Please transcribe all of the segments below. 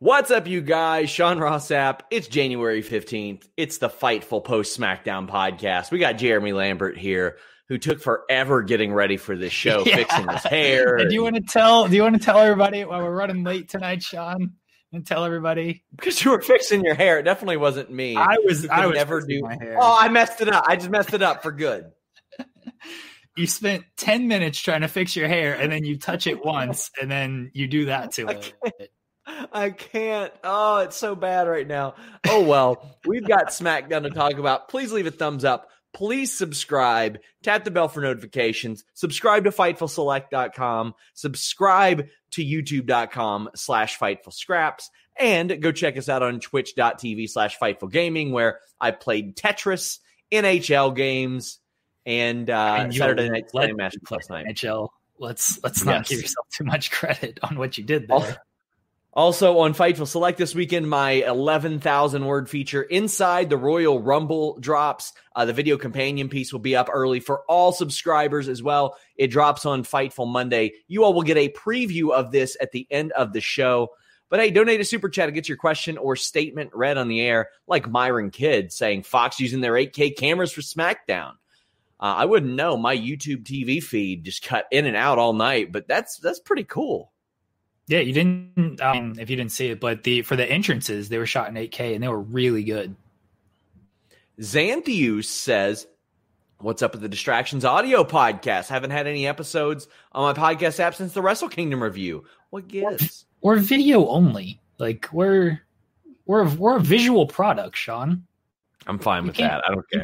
What's up, you guys? Sean Ross Sapp. It's January 15th. It's the Fightful Post SmackDown podcast. We got Jeremy Lambert here, who took forever getting ready for this show, fixing his hair. And do you want to tell everybody why we're running late tonight, Sean? And tell everybody because you were fixing your hair. It definitely wasn't me. I was never do my hair. Oh, I messed it up. I just messed it up for good. You spent 10 minutes trying to fix your hair, and then you touch it once, and then you do that to it. I can't. Oh, it's so bad right now. Oh, well, we've got SmackDown to talk about. Please leave a thumbs up. Please subscribe. Tap the bell for notifications. Subscribe to FightfulSelect.com. Subscribe to YouTube.com/FightfulScraps. And go check us out on Twitch.tv/FightfulGaming, where I played Tetris, NHL games, and Saturday Night Play Match last night. NHL, let's not give yourself too much credit on what you did there. Also on Fightful Select this weekend, my 11,000-word feature, Inside the Royal Rumble, drops. The video companion piece will be up early for all subscribers as well. It drops on Fightful Monday. You all will get a preview of this at the end of the show. But hey, donate a super chat to get your question or statement read on the air, like Myron Kidd saying, Fox using their 8K cameras for SmackDown. I wouldn't know. My YouTube TV feed just cut in and out all night, but that's pretty cool. Yeah, you didn't, if you didn't see it, but for the entrances, they were shot in 8K, and they were really good. Xanthius says, what's up with the Distractions audio podcast? Haven't had any episodes on my podcast app since the Wrestle Kingdom review. What gives? We're video only. Like, we're a visual product, Sean. I'm fine with that. I don't care.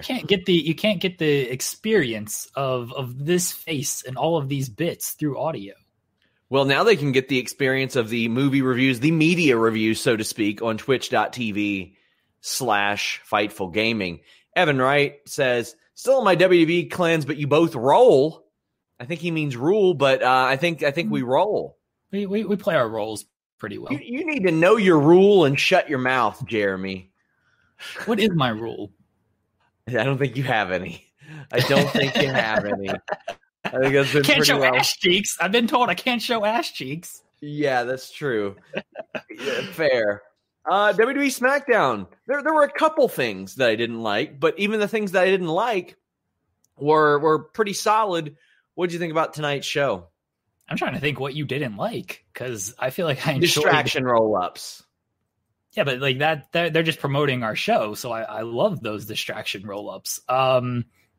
You can't get the experience of this face and all of these bits through audio. Well, now they can get the experience of the movie reviews, the media reviews, so to speak, on twitch.tv/FightfulGaming. Evan Wright says, still on my WWE cleanse, but you both roll. I think he means rule, but I think we roll. We play our roles pretty well. You need to know your rule and shut your mouth, Jeremy. What is my rule? I don't think you have any. I don't think you have any. I think that's been can't show well. Ass cheeks. I've been told I can't show ass cheeks. Yeah, that's true. Yeah, fair. WWE SmackDown. There were a couple things that I didn't like, but even the things that I didn't like were pretty solid. What did you think about tonight's show? I'm trying to think what you didn't like, because I feel like I enjoyed distraction roll-ups. Yeah, but like they're just promoting our show, so I love those distraction roll-ups.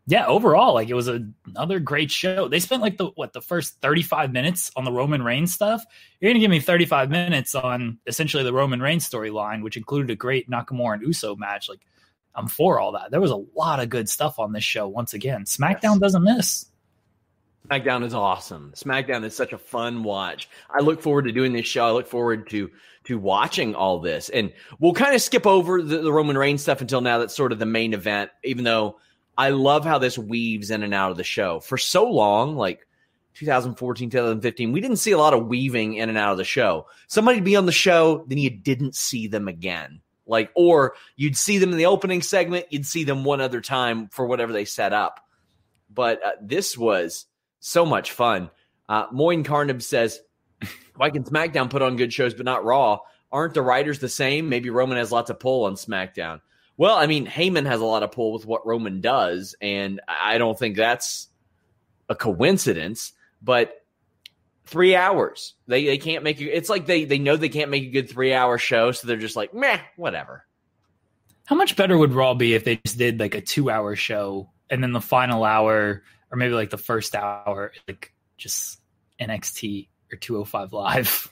Yeah, overall, like it was another great show. They spent like the first 35 minutes on the Roman Reigns stuff. You're going to give me 35 minutes on essentially the Roman Reigns storyline, which included a great Nakamura and Uso match. Like, I'm for all that. There was a lot of good stuff on this show. Once again, SmackDown doesn't miss. SmackDown is awesome. SmackDown is such a fun watch. I look forward to doing this show. I look forward to watching all this. And we'll kind of skip over the Roman Reigns stuff until now. That's sort of the main event, even though I love how this weaves in and out of the show. For so long, like 2014, 2015, we didn't see a lot of weaving in and out of the show. Somebody would be on the show, then you didn't see them again. Like, or you'd see them in the opening segment, you'd see them one other time for whatever they set up. But this was so much fun. Moyne Carnib says, why can SmackDown put on good shows but not Raw? Aren't the writers the same? Maybe Roman has lots of pull on SmackDown. Well, I mean, Heyman has a lot of pull with what Roman does, and I don't think that's a coincidence. But 3 hours, they can't make it. It's like they know they can't make a good 3 hour show, so they're just like, meh, whatever. How much better would Raw be if they just did like a 2 hour show and then the final hour, or maybe like the first hour, like just NXT or 205 Live?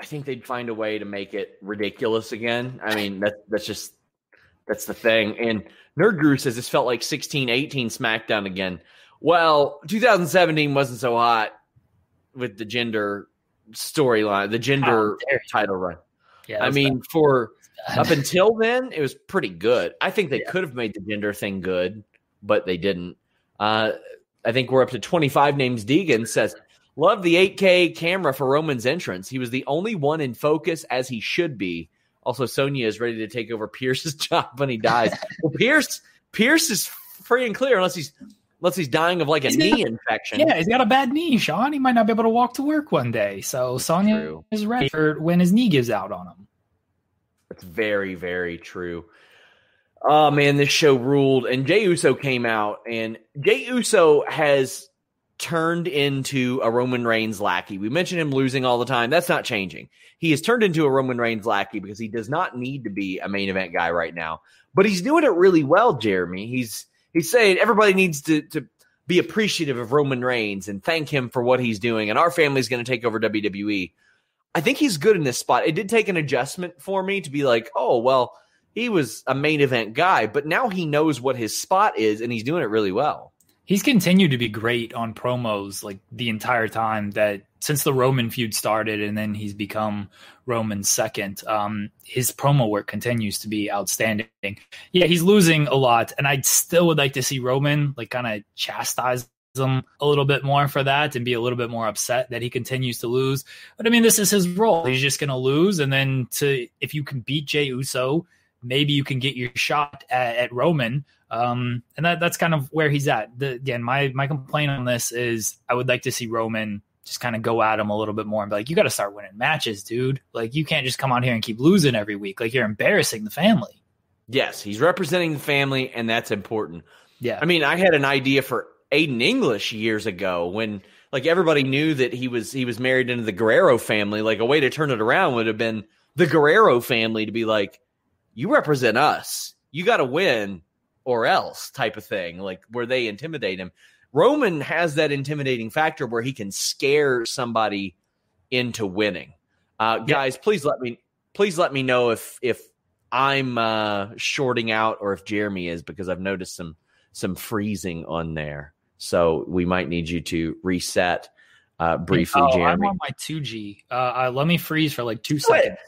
I think they'd find a way to make it ridiculous again. I mean, that's the thing. And Nerd Guru says this felt like 16-18 SmackDown again. Well, 2017 wasn't so hot with the gender storyline, the gender title run. Yeah, I mean, bad. For up until then, it was pretty good. I think they could have made the gender thing good, but they didn't. I think we're up to 25 names. Deegan says, love the 8K camera for Roman's entrance. He was the only one in focus, as he should be. Also, Sonya is ready to take over Pierce's job when he dies. Well, Pierce is free and clear unless he's dying of like a knee infection. Yeah, he's got a bad knee, Sean. He might not be able to walk to work one day. So Sonya is ready for when his knee gives out on him. That's very, very true. Oh man, this show ruled. And Jey Uso came out, and Jey Uso has turned into a Roman Reigns lackey. We mention him losing all the time. That's not changing. He has turned into a Roman Reigns lackey because he does not need to be a main event guy right now. But he's doing it really well, Jeremy. He's saying everybody needs to be appreciative of Roman Reigns and thank him for what he's doing, and our family's going to take over WWE. I think he's good in this spot. It did take an adjustment for me to be like, oh, well, he was a main event guy, but now he knows what his spot is, and he's doing it really well. He's continued to be great on promos like the entire time that since the Roman feud started, and then he's become Roman's second. His promo work continues to be outstanding. Yeah, he's losing a lot, and I still would like to see Roman like kind of chastise him a little bit more for that and be a little bit more upset that he continues to lose. But I mean, this is his role. He's just going to lose, and then if you can beat Jey Uso, maybe you can get your shot at Roman. And that's kind of where he's at. Again, my complaint on this is I would like to see Roman just kind of go at him a little bit more and be like, you got to start winning matches, dude. Like, you can't just come out here and keep losing every week. Like, you're embarrassing the family. Yes, he's representing the family, and that's important. Yeah. I mean, I had an idea for Aiden English years ago when, like, everybody knew that he was married into the Guerrero family. Like, a way to turn it around would have been the Guerrero family to be like, you represent us. You got to win or else type of thing, like where they intimidate him. Roman has that intimidating factor where he can scare somebody into winning. Guys, please let me know if I'm shorting out or if Jeremy is, because I've noticed some freezing on there. So we might need you to reset briefly, Jeremy. I'm on my 2G. Let me freeze for like 2 seconds.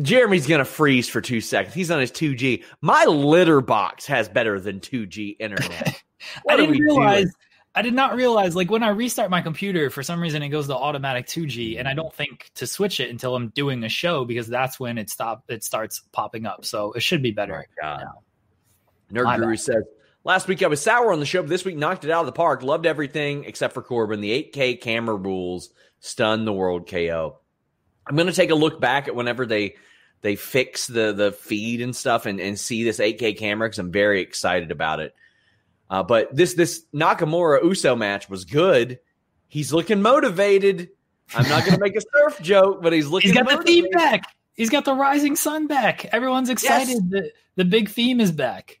Jeremy's going to freeze for 2 seconds. He's on his 2G. My litter box has better than 2G internet. I did not realize, like, when I restart my computer, for some reason it goes to automatic 2G, and I don't think to switch it until I'm doing a show, because that's when it starts popping up. So it should be better. Nerd Guru says, last week I was sour on the show, but this week knocked it out of the park. Loved everything except for Corbin. The 8K camera rules. Stun the world, KO. I'm going to take a look back at whenever they fix the feed and stuff and see this 8K camera, because I'm very excited about it. But this Nakamura-Uso match was good. He's looking motivated. I'm not going to make a surf joke, but he's looking motivated. He's got the theme back. He's got the rising sun back. Everyone's excited. Yes. The big theme is back.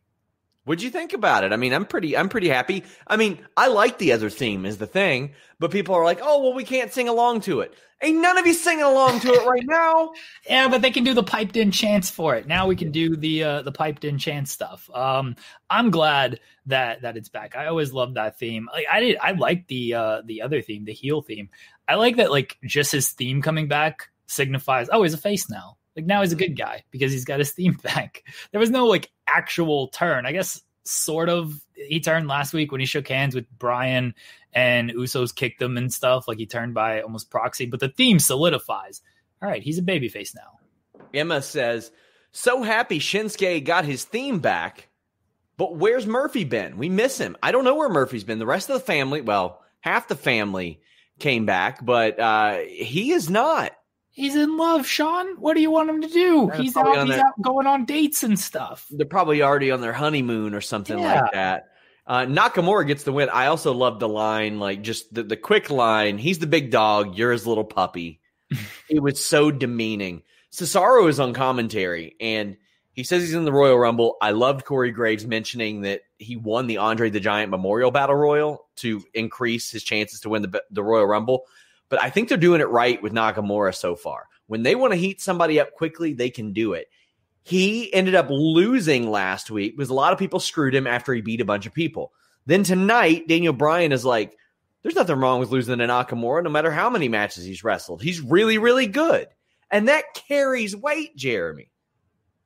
What'd you think about it? I mean, I'm pretty happy. I mean, I like the other theme is the thing, but people are like, oh, well, we can't sing along to it. Ain't none of you singing along to it right now. Yeah, but they can do the piped in chants for it. Now we can do the piped in chant stuff. I'm glad that it's back. I always loved that theme. Like, I like the other theme, the heel theme. I like that. Like, just his theme coming back signifies, oh, he's a face now. Like, now he's a good guy because he's got his theme back. There was no, like, actual turn. I guess sort of he turned last week when he shook hands with Brian and Uso's kicked him and stuff. Like, he turned by almost proxy, but the theme solidifies. All right, he's a babyface now. Emma says, so happy Shinsuke got his theme back, but where's Murphy been? We miss him. I don't know where Murphy's been. The rest of the family, well, half the family came back, but he is not. He's in love, Sean. What do you want him to do? He's out going on dates and stuff. They're probably already on their honeymoon or something like that. Nakamura gets the win. I also love the line, like just the quick line. He's the big dog. You're his little puppy. It was so demeaning. Cesaro is on commentary, and he says he's in the Royal Rumble. I loved Corey Graves mentioning that he won the Andre the Giant Memorial Battle Royal to increase his chances to win the Royal Rumble. But I think they're doing it right with Nakamura so far. When they want to heat somebody up quickly, they can do it. He ended up losing last week because a lot of people screwed him after he beat a bunch of people. Then tonight, Daniel Bryan is like, there's nothing wrong with losing to Nakamura no matter how many matches he's wrestled. He's really, really good. And that carries weight, Jeremy.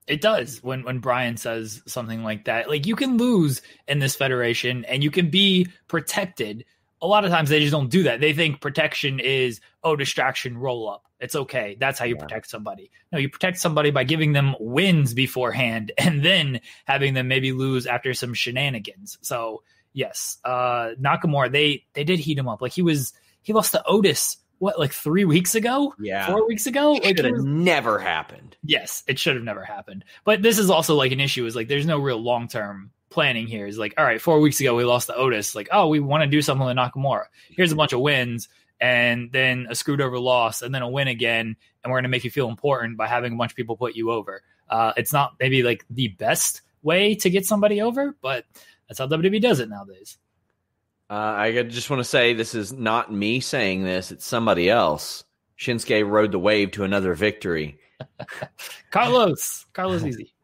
It does when Brian says something like that. Like, you can lose in this federation and you can be protected. A lot of times they just don't do that. They think protection is, distraction, roll up. It's okay. That's how you protect somebody. No, you protect somebody by giving them wins beforehand and then having them maybe lose after some shenanigans. So, yes, Nakamura, they did heat him up. Like, he lost to Otis, like 3 weeks ago? Yeah. 4 weeks ago? It should have never happened. Yes, it should have never happened. But this is also, like, an issue is, like, there's no real long-term planning here. Is like, all right, 4 weeks ago we lost to Otis. Like, we want to do something with Nakamura. Here's a bunch of wins and then a screwed over loss and then a win again, and we're going to make you feel important by having a bunch of people put you over. It's not maybe like the best way to get somebody over, but that's how WWE does it nowadays. I just want to say, this is not me saying this, it's somebody else. Shinsuke rode the wave to another victory. Carlos easy.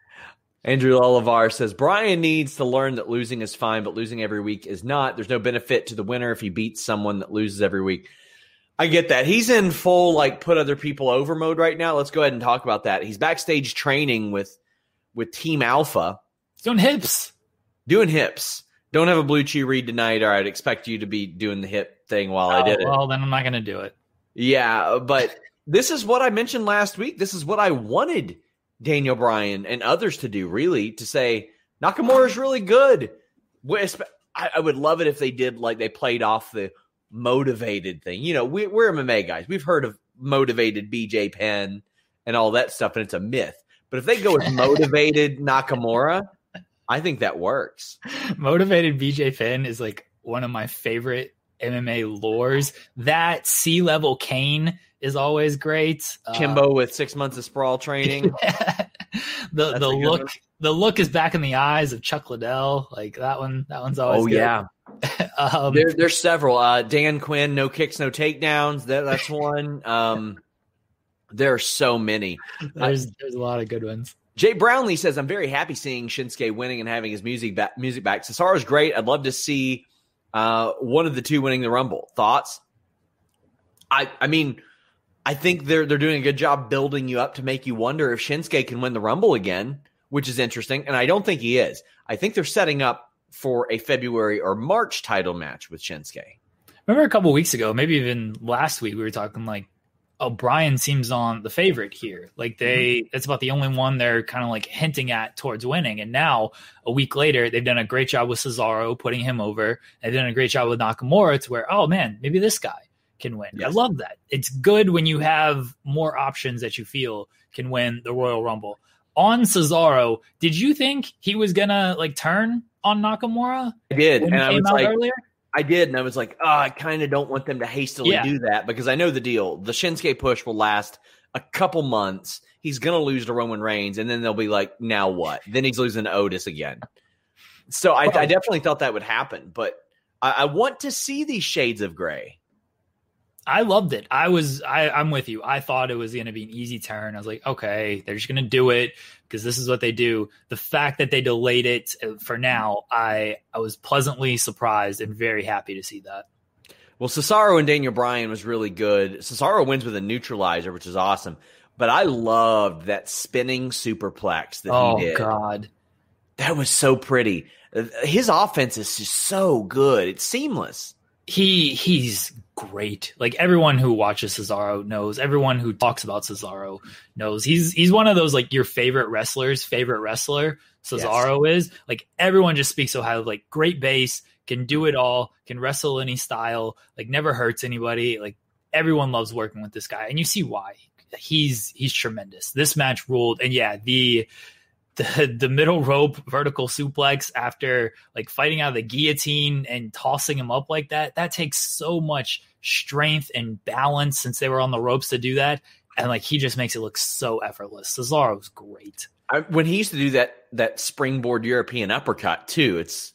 Andrew Olivar says, Brian needs to learn that losing is fine, but losing every week is not. There's no benefit to the winner if he beats someone that loses every week. I get that. He's in full, like, put other people over mode right now. Let's go ahead and talk about that. He's backstage training with Team Alpha. He's doing hips. Don't have a blue chew read tonight, or I'd expect you to be doing the hip thing while I did it. Well, then I'm not going to do it. Yeah, but this is what I mentioned last week. This is what I wanted Daniel Bryan and others to do, really, to say Nakamura is really good. I would love it if they did, like, they played off the motivated thing. You know, we're MMA guys. We've heard of motivated BJ Penn and all that stuff, and it's a myth. But if they go with motivated Nakamura, I think that works. Motivated BJ Penn is, like, one of my favorite MMA lores. That C-level Kane is always great. Kimbo with 6 months of sprawl training. Yeah. The look one. The look is back in the eyes of Chuck Liddell. Like, that one's always good. Yeah. There's several. Dan Quinn, no kicks, no takedowns. That's one. There are so many. There's a lot of good ones. Jay Brownlee says, I'm very happy seeing Shinsuke winning and having his music back. Cesaro's great. I'd love to see one of the two winning the Rumble. Thoughts? I mean, I think they're doing a good job building you up to make you wonder if Shinsuke can win the Rumble again, which is interesting, and I don't think he is. I think they're setting up for a February or March title match with Shinsuke. Remember a couple weeks ago, maybe even last week, we were talking like, Bryan seems on the favorite here. Like, that's about the only one they're kind of like hinting at towards winning. And now a week later, they've done a great job with Cesaro, putting him over. They've done a great job with Nakamura. It's where, oh man, maybe this guy can win. Yes. I love that. It's good when you have more options that you feel can win the Royal Rumble. On Cesaro, did you think he was gonna like turn on Nakamura? I did, and I was like, earlier? I did, and I was like, I kind of don't want them to hastily do that, because I know the deal. The Shinsuke push will last a couple months. He's gonna lose to Roman Reigns, and then they'll be like, now what? Then he's losing to Otis again. So I definitely thought that would happen, but I want to see these shades of gray. I loved it. I'm with you. I thought it was going to be an easy turn. I was like, okay, they're just going to do it because this is what they do. The fact that they delayed it for now, I was pleasantly surprised and very happy to see that. Well, Cesaro and Daniel Bryan was really good. Cesaro wins with a neutralizer, which is awesome. But I loved that spinning superplex that he did. Oh, God. That was so pretty. His offense is just so good. It's seamless. he's great. Like, everyone who watches Cesaro knows, everyone who talks about Cesaro knows he's one of those, like, your favorite wrestler's favorite wrestler. Cesaro is, like, everyone just speaks so highly, like, great base, can do it all, can wrestle any style, like, never hurts anybody. Like, everyone loves working with this guy, and you see why. He's tremendous. This match ruled. And yeah, the middle rope vertical suplex after, like, fighting out of the guillotine and tossing him up like that, that takes so much strength and balance since they were on the ropes to do that. And, like, he just makes it look so effortless. Cesaro's great. When he used to do that springboard European uppercut too, it's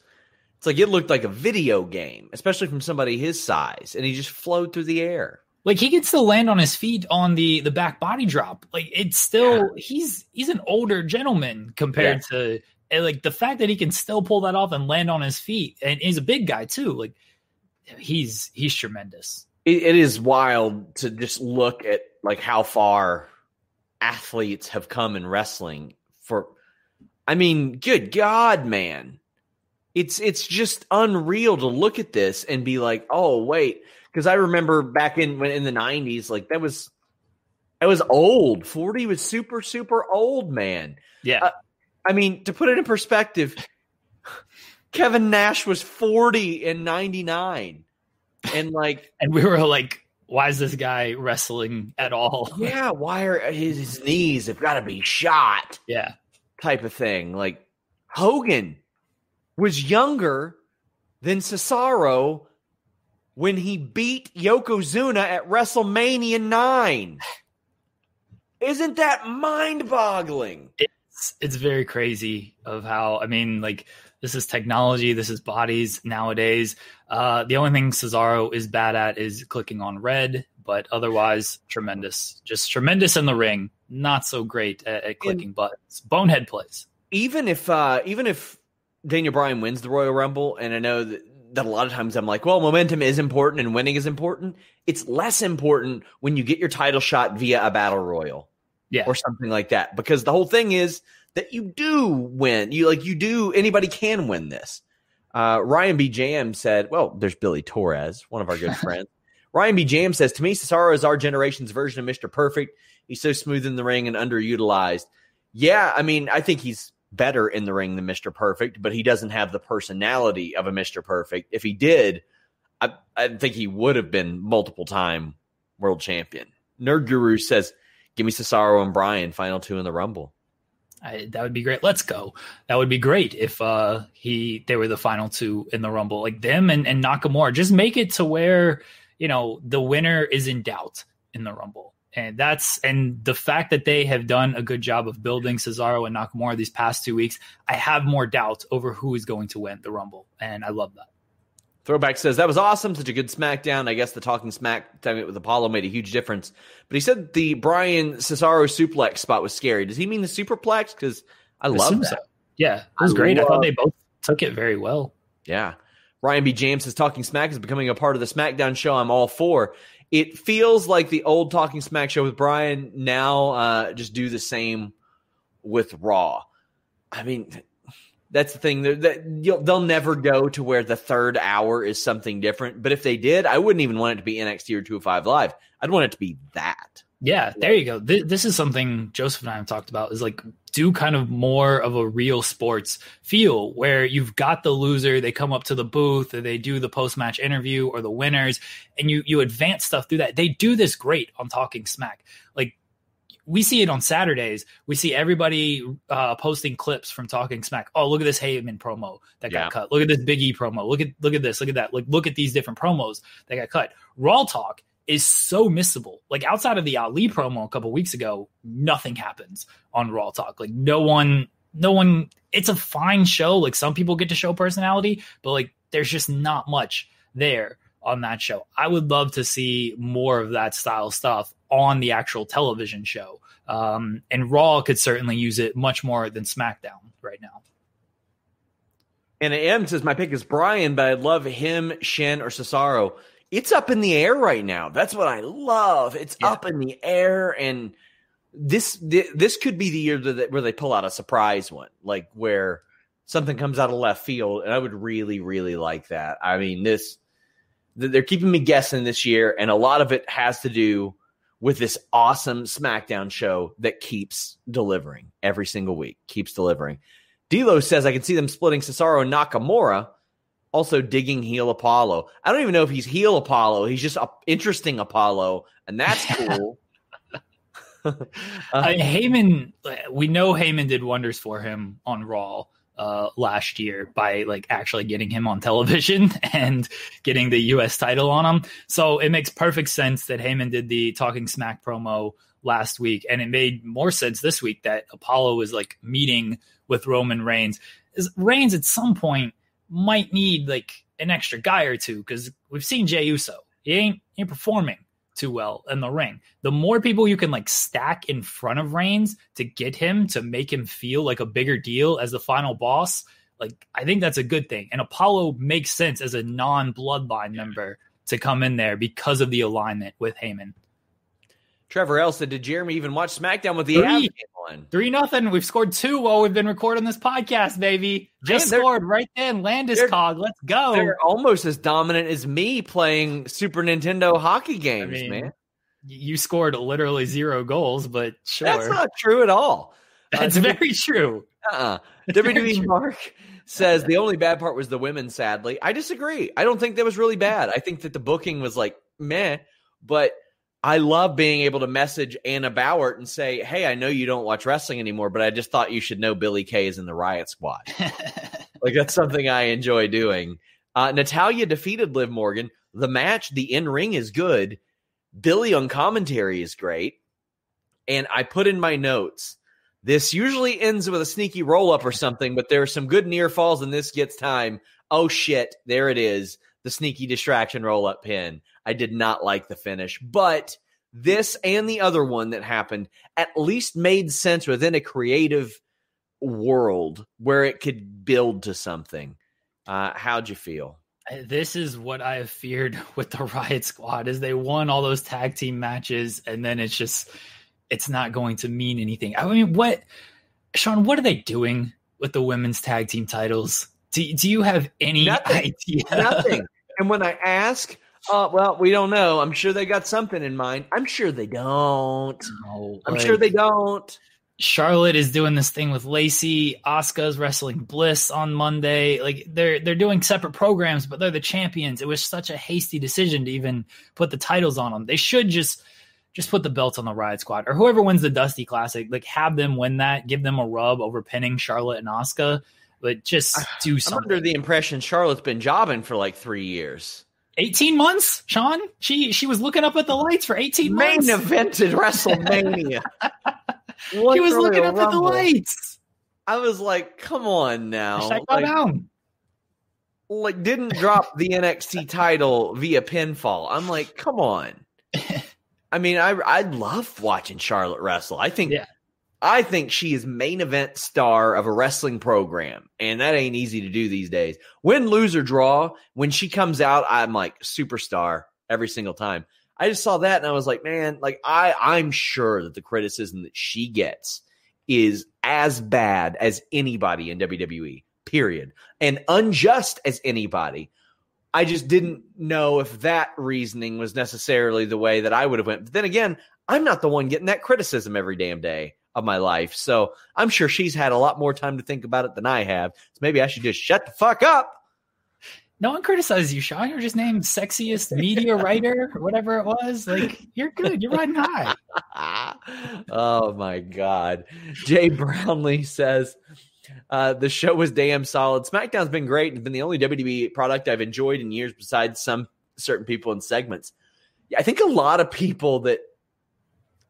like it looked like a video game, especially from somebody his size, and he just flowed through the air. Like, he can still land on his feet on the back body drop. Like, it's still he's an older gentleman compared to, and, like, the fact that he can still pull that off and land on his feet, and he's a big guy too. Like, he's tremendous. It is wild to just look at, like, how far athletes have come in wrestling. I mean, good God, man. It's just unreal to look at this and be like, oh, wait. Because I remember back in the 90s, like, that was old. 40 was super, super old, man. Yeah. I mean, to put it in perspective, Kevin Nash was 40 in 99. And, like, and we were like, why is this guy wrestling at all? Yeah, why are his knees have got to be shot? Yeah. Type of thing. Like, Hogan was younger than Cesaro when he beat Yokozuna at WrestleMania 9. Isn't that mind-boggling? It's very crazy of how, I mean, like, this is technology, this is bodies nowadays. The only thing Cesaro is bad at is clicking on red, but otherwise tremendous. Just tremendous in the ring. Not so great at clicking buttons. Bonehead plays. Even if Daniel Bryan wins the Royal Rumble, and I know that a lot of times I'm like, well, momentum is important and winning is important. It's less important when you get your title shot via a battle royal or something like that, because the whole thing is that you do win. Anybody can win this. Ryan B. Jam said, well, there's Billy Torres, one of our good friends. Ryan B. Jam says, to me, Cesaro is our generation's version of Mr. Perfect. He's so smooth in the ring and underutilized. Yeah, I mean, I think he's better in the ring than Mr. Perfect, but he doesn't have the personality of a Mr. Perfect. If he did, I think he would have been multiple-time world champion. Nerd Guru says, give me Cesaro and Bryan, final two in the Rumble. That would be great. Let's go. That would be great if they were the final two in the Rumble. Like, them and Nakamura. Just make it to where, you know, the winner is in doubt in the Rumble. And the fact that they have done a good job of building Cesaro and Nakamura these past 2 weeks, I have more doubt over who is going to win the Rumble. And I love that. Throwback says, that was awesome. Such a good SmackDown. I guess the talking smack time with Apollo made a huge difference. But he said the Bryan Cesaro suplex spot was scary. Does he mean the superplex? Because I love that. So. Yeah, it was great. I thought they both took it very well. Yeah. Ryan B. James says, talking smack is becoming a part of the SmackDown show I'm all for. It feels like the old Talking Smack show with Bryan now just do the same with Raw. I mean, that's the thing. They'll never go to where the third hour is something different. But if they did, I wouldn't even want it to be NXT or 205 Live. I'd want it to be that. Yeah, there you go. This is something Joseph and I have talked about, is like, do kind of more of a real sports feel where you've got the loser, they come up to the booth, or they do the post-match interview, or the winners, and you advance stuff through that. They do this great on Talking Smack. Like, we see it on Saturdays. We see everybody posting clips from Talking Smack. Oh, look at this Heyman promo that got cut. Look at this Big E promo. Look at this. Look at that. Look at these different promos that got cut. Raw Talk is so missable. Like, outside of the Ali promo a couple weeks ago, nothing happens on Raw Talk. Like, no one, it's a fine show. Like, some people get to show personality, but, like, there's just not much there on that show. I would love to see more of that style stuff on the actual television show. And Raw could certainly use it much more than SmackDown right now. And M says, my pick is Bryan, but I'd love him, Shin, or Cesaro. It's up in the air right now. That's what I love. It's up in the air, and this could be the year where they pull out a surprise one, like where something comes out of left field, and I would really, really like that. I mean, this they're keeping me guessing this year, and a lot of it has to do with this awesome SmackDown show that keeps delivering every single week, keeps delivering. D'Lo says, I can see them splitting Cesaro and Nakamura, also digging heel Apollo. I don't even know if he's heel Apollo. He's just an interesting Apollo, and that's cool. Heyman, we know Heyman did wonders for him on Raw last year by like actually getting him on television and getting the U.S. title on him. So it makes perfect sense that Heyman did the Talking Smack promo last week, and it made more sense this week that Apollo was like meeting with Roman Reigns. Reigns at some point might need like an extra guy or two because we've seen Jey Uso. He ain't performing too well in the ring. The more people you can like stack in front of Reigns to get him to make him feel like a bigger deal as the final boss, like I think that's a good thing. And Apollo makes sense as a non-bloodline member to come in there because of the alignment with Heyman. Trevor L said, did Jeremy even watch SmackDown with the Abigail one? 3-0. We've scored 2 while we've been recording this podcast, baby. Just scored right then. Landeskog, let's go. They're almost as dominant as me playing Super Nintendo hockey games, man. You scored literally 0 goals, but sure. That's not true at all. That's very true. WWE Mark says the only bad part was the women, sadly. I disagree. I don't think that was really bad. I think that the booking was like, meh, but I love being able to message Anna Bauer and say, hey, I know you don't watch wrestling anymore, but I just thought you should know Billie Kay is in the Riott Squad. Like, that's something I enjoy doing. Natalya defeated Liv Morgan. The match, the in-ring is good. Billie on commentary is great. And I put in my notes, this usually ends with a sneaky roll-up or something, but there are some good near falls, and this gets time. Oh, shit, there it is. The sneaky distraction roll-up pin. I did not like the finish, but this and the other one that happened at least made sense within a creative world where it could build to something. How'd you feel? This is what I have feared with the Riott Squad is they won all those tag team matches. And then it's just, it's not going to mean anything. I mean, what are they doing with the women's tag team titles? Do you have any idea? Nothing. And when I ask, well, we don't know. I'm sure they got something in mind. I'm sure they don't. No, I'm sure they don't. Charlotte is doing this thing with Lacey. Asuka's wrestling Bliss on Monday. Like they're doing separate programs, but they're the champions. It was such a hasty decision to even put the titles on them. They should just put the belts on the Riott Squad or whoever wins the Dusty Classic. Like have them win that. Give them a rub over pinning Charlotte and Asuka. But just do something. I'm under the impression Charlotte's been jobbing for like 3 years. 18 months, Sean? She was looking up at the lights for 18 months. Main evented WrestleMania. She was looking up at the lights. I was like, come on now. Like didn't drop the NXT title via pinfall. I'm like, come on. I mean, I love watching Charlotte wrestle. I think she is main event star of a wrestling program, and that ain't easy to do these days. Win, lose, or draw, when she comes out, I'm like superstar every single time. I just saw that, and I was like, man, like I'm sure that the criticism that she gets is as bad as anybody in WWE, period, and unjust as anybody. I just didn't know if that reasoning was necessarily the way that I would have went. But then again, I'm not the one getting that criticism every damn day of my life. So I'm sure she's had a lot more time to think about it than I have. So maybe I should just shut the fuck up. No one criticizes you, Sean. You're just named sexiest media writer or whatever it was. Like, you're good. You're riding high. Oh my God. Jay Brownlee says, the show was damn solid. SmackDown's been great. It's been the only WWE product I've enjoyed in years besides some certain people and segments. I think a lot of people that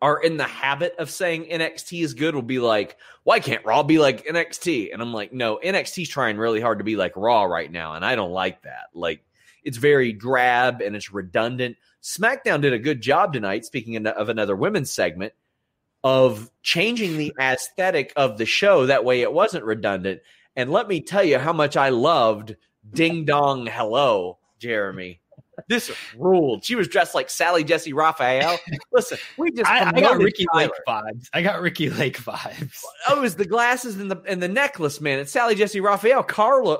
are in the habit of saying NXT is good will be like, why can't Raw be like NXT? And I'm like, no, NXT's trying really hard to be like Raw right now, and I don't like that. Like, it's very drab and it's redundant. SmackDown did a good job tonight, speaking of another women's segment, of changing the aesthetic of the show. That way it wasn't redundant. And let me tell you how much I loved Ding Dong Hello, Jeremy. This ruled. She was dressed like Sally Jesse Raphael. Listen, I got Ricky Tyler. Lake vibes. I got Ricky Lake vibes. Oh, it was the glasses and the necklace, man. It's Sally Jesse Raphael. Kyler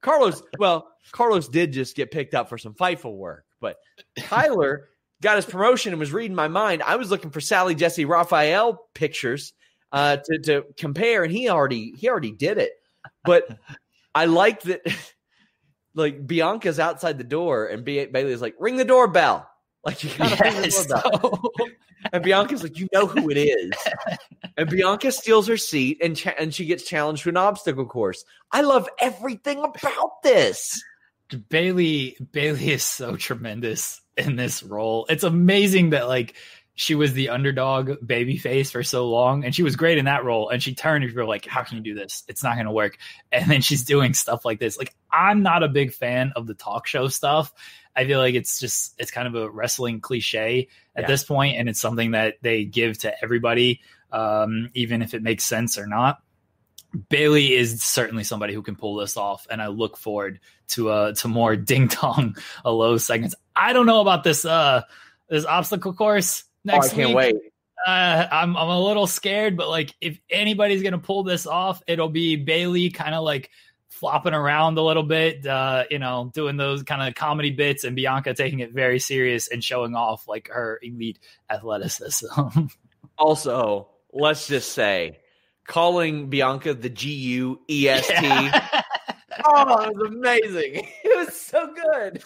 Carlos, well, Carlos did just get picked up for some Fightful work, but Tyler got his promotion and was reading my mind. I was looking for Sally, Jesse, Raphael pictures to compare, and he already did it. But I like that. Like Bianca's outside the door, and Bailey's like, "Ring the doorbell." Like you gotta ring the doorbell. And Bianca's like, "You know who it is." And Bianca steals her seat, and she gets challenged to an obstacle course. I love everything about this. Bailey is so tremendous in this role. It's amazing that like she was the underdog babyface for so long, and she was great in that role. And she turned and people were like, "How can you do this? It's not going to work." And then she's doing stuff like this. Like, I'm not a big fan of the talk show stuff. I feel like it's kind of a wrestling cliche at this point, and it's something that they give to everybody, even if it makes sense or not. Bailey is certainly somebody who can pull this off, and I look forward to more ding dong low segments. I don't know about this obstacle course next week. I can't wait. I'm a little scared, but like if anybody's gonna pull this off, it'll be Bailey, kind of like flopping around a little bit, doing those kind of comedy bits, and Bianca taking it very serious and showing off like her elite athleticism. Also, let's just say, calling Bianca the G-U-E-S-T. Yeah. Oh, it was amazing. It was so good.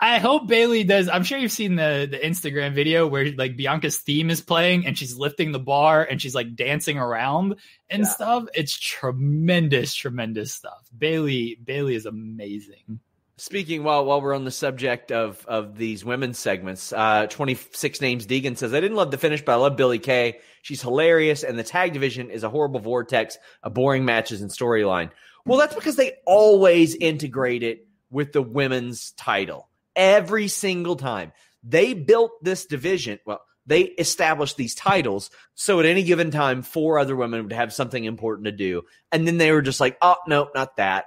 I hope Bailey does. I'm sure you've seen the Instagram video where like Bianca's theme is playing and she's lifting the bar and she's like dancing around and stuff. It's tremendous, tremendous stuff. Bailey is amazing. Speaking while we're on the subject of these women's segments, 26 Names Deegan says, "I didn't love the finish, but I love Billie Kay. She's hilarious, and the tag division is a horrible vortex of boring matches and storyline." Well, that's because they always integrate it with the women's title. Every single time they built this division, well, they established these titles. So at any given time, 4 other women would have something important to do. And then they were just like, oh, no, not that.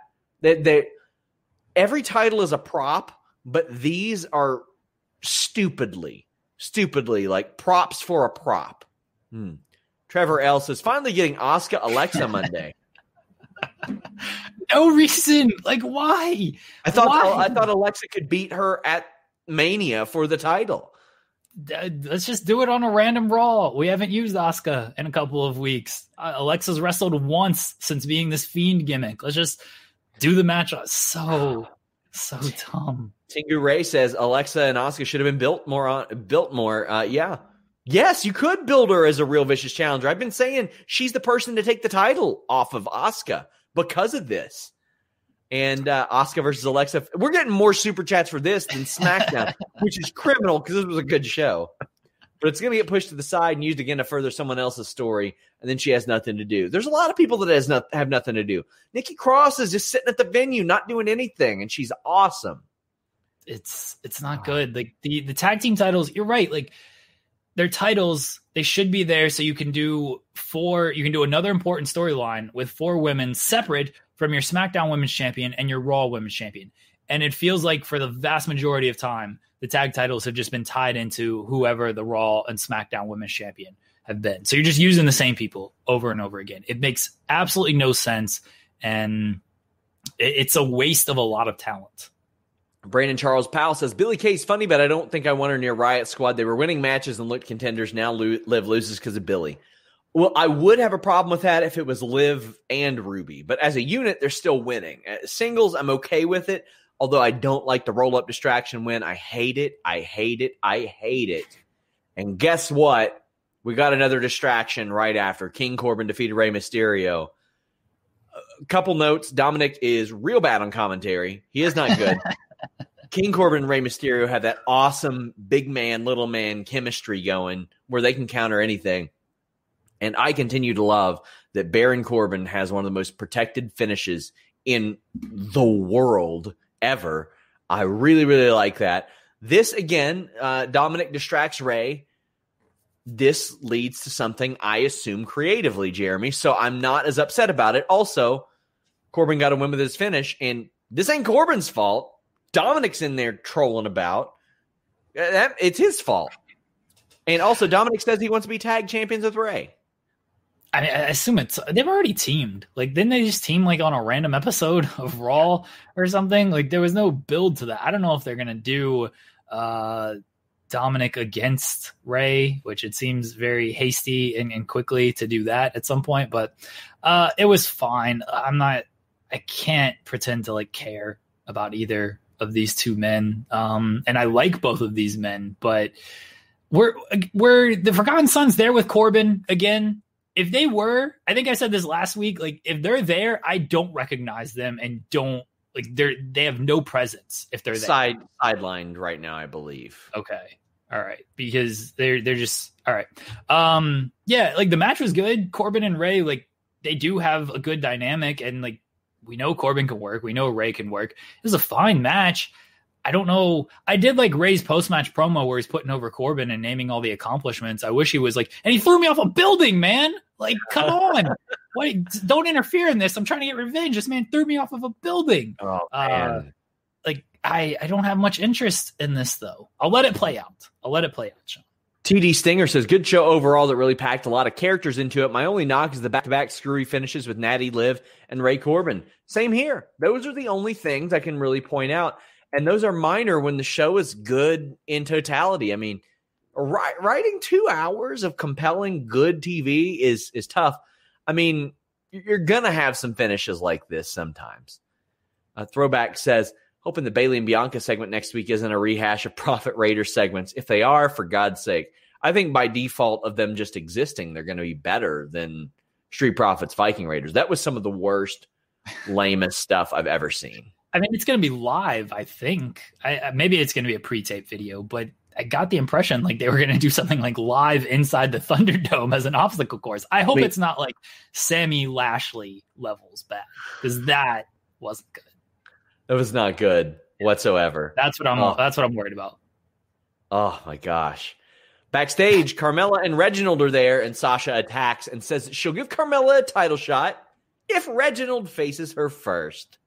Every title is a prop, but these are stupidly like props for a prop. Trevor L says, "Finally getting Asuka Alexa Monday." No reason. Like, why? I thought Alexa could beat her at Mania for the title. Let's just do it on a random Raw. We haven't used Asuka in a couple of weeks. Alexa's wrestled once since being this Fiend gimmick. Let's just do the match. So dumb. Tingu Ray says Alexa and Asuka should have been built more. Yes, you could build her as a real vicious challenger. I've been saying she's the person to take the title off of Asuka because of this. And Asuka versus Alexa. We're getting more super chats for this than SmackDown, which is criminal because this was a good show. But it's going to get pushed to the side and used again to further someone else's story, and then she has nothing to do. There's a lot of people that have nothing to do. Nikki Cross is just sitting at the venue not doing anything, and she's awesome. It's not good. Like the tag team titles, you're right, like – their titles, they should be there so you can do another important storyline with 4 women separate from your SmackDown Women's Champion and your Raw Women's Champion. And it feels like for the vast majority of time, the tag titles have just been tied into whoever the Raw and SmackDown Women's Champion have been. So you're just using the same people over and over again. It makes absolutely no sense, and it's a waste of a lot of talent. Brandon Charles Powell says, "Billie Kay's funny, but I don't think I want her near Riott Squad. They were winning matches and looked contenders. Now Liv loses because of Billie." Well, I would have a problem with that if it was Liv and Ruby. But as a unit, they're still winning. Singles, I'm okay with it, although I don't like the roll-up distraction win. I hate it. And guess what? We got another distraction right after. King Corbin defeated Rey Mysterio. A couple notes. Dominic is real bad on commentary. He is not good. King Corbin and Rey Mysterio have that awesome big man, little man chemistry going where they can counter anything. And I continue to love that Baron Corbin has one of the most protected finishes in the world ever. I really, really like that. This, again, Dominic distracts Rey. This leads to something, I assume, creatively, Jeremy. So I'm not as upset about it. Also, Corbin got a win with his finish, and this ain't Corbin's fault. Dominic's in there trolling about. It's his fault. And also, Dominic says he wants to be tag champions with Rey. I assume it's they've already teamed. Like, didn't they just team like on a random episode of Raw or something? Like, there was no build to that. I don't know if they're gonna do Dominic against Rey, which it seems very hasty and quickly to do that at some point. But it was fine. I can't pretend to like care about either of these two men. And I like both of these men, but we're the Forgotten Sons there with Corbin again. If they were, I think I said this last week, like if they're there, I don't recognize them and don't like they have no presence if they're there. Sidelined right now, I believe. Okay. All right. Because they're just all right. Yeah, like the match was good. Corbin and Rey, like they do have a good dynamic, and like we know Corbin can work. We know Rey can work. It was a fine match. I don't know. I did like Rey's post-match promo where he's putting over Corbin and naming all the accomplishments. I wish he was like, and he threw me off a building, man. Like, come on. Wait, don't interfere in this. I'm trying to get revenge. This man threw me off of a building. Oh, man. I don't have much interest in this, though. I'll let it play out, Sean. TD Stinger says, good show overall that really packed a lot of characters into it. My only knock is the back-to-back screwy finishes with Natty, Liv, and Rey Corbin. Same here. Those are the only things I can really point out. And those are minor when the show is good in totality. I mean, writing 2 hours of compelling, good TV is tough. I mean, you're going to have some finishes like this sometimes. Throwback says, hoping the Bayley and Bianca segment next week isn't a rehash of Profit Raider segments. If they are, for God's sake, I think by default of them just existing, they're going to be better than Street Profits Viking Raiders. That was some of the worst, lamest stuff I've ever seen. I mean, it's going to be live, I think. Maybe it's going to be a pre-tape video, but I got the impression like they were going to do something like live inside the Thunderdome as an obstacle course. I hope it's not like Sammy Lashley levels bad, because that wasn't good. It was not good whatsoever. That's what I'm worried about. Oh, my gosh. Backstage, Carmella and Reginald are there, and Sasha attacks and says she'll give Carmella a title shot if Reginald faces her first.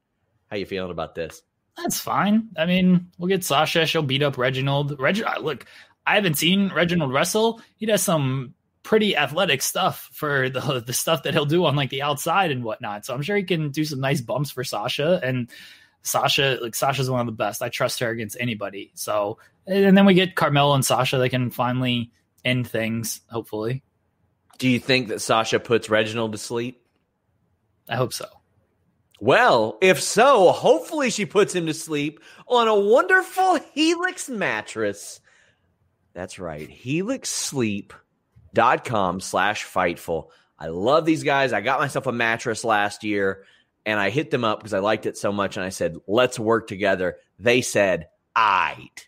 How you feeling about this? That's fine. I mean, we'll get Sasha. She'll beat up Reginald. Look, I haven't seen Reginald wrestle. He does some pretty athletic stuff for the stuff that he'll do on like the outside and whatnot. So I'm sure he can do some nice bumps for Sasha. And Sasha's one of the best. I trust her against anybody. So, and then we get Carmella and Sasha. They can finally end things, hopefully. Do you think that Sasha puts Reginald to sleep? I hope so. Well, if so, hopefully she puts him to sleep on a wonderful Helix mattress. That's right. HelixSleep.com/Fightful. I love these guys. I got myself a mattress last year, and I hit them up because I liked it so much, and I said, let's work together. They said, aight.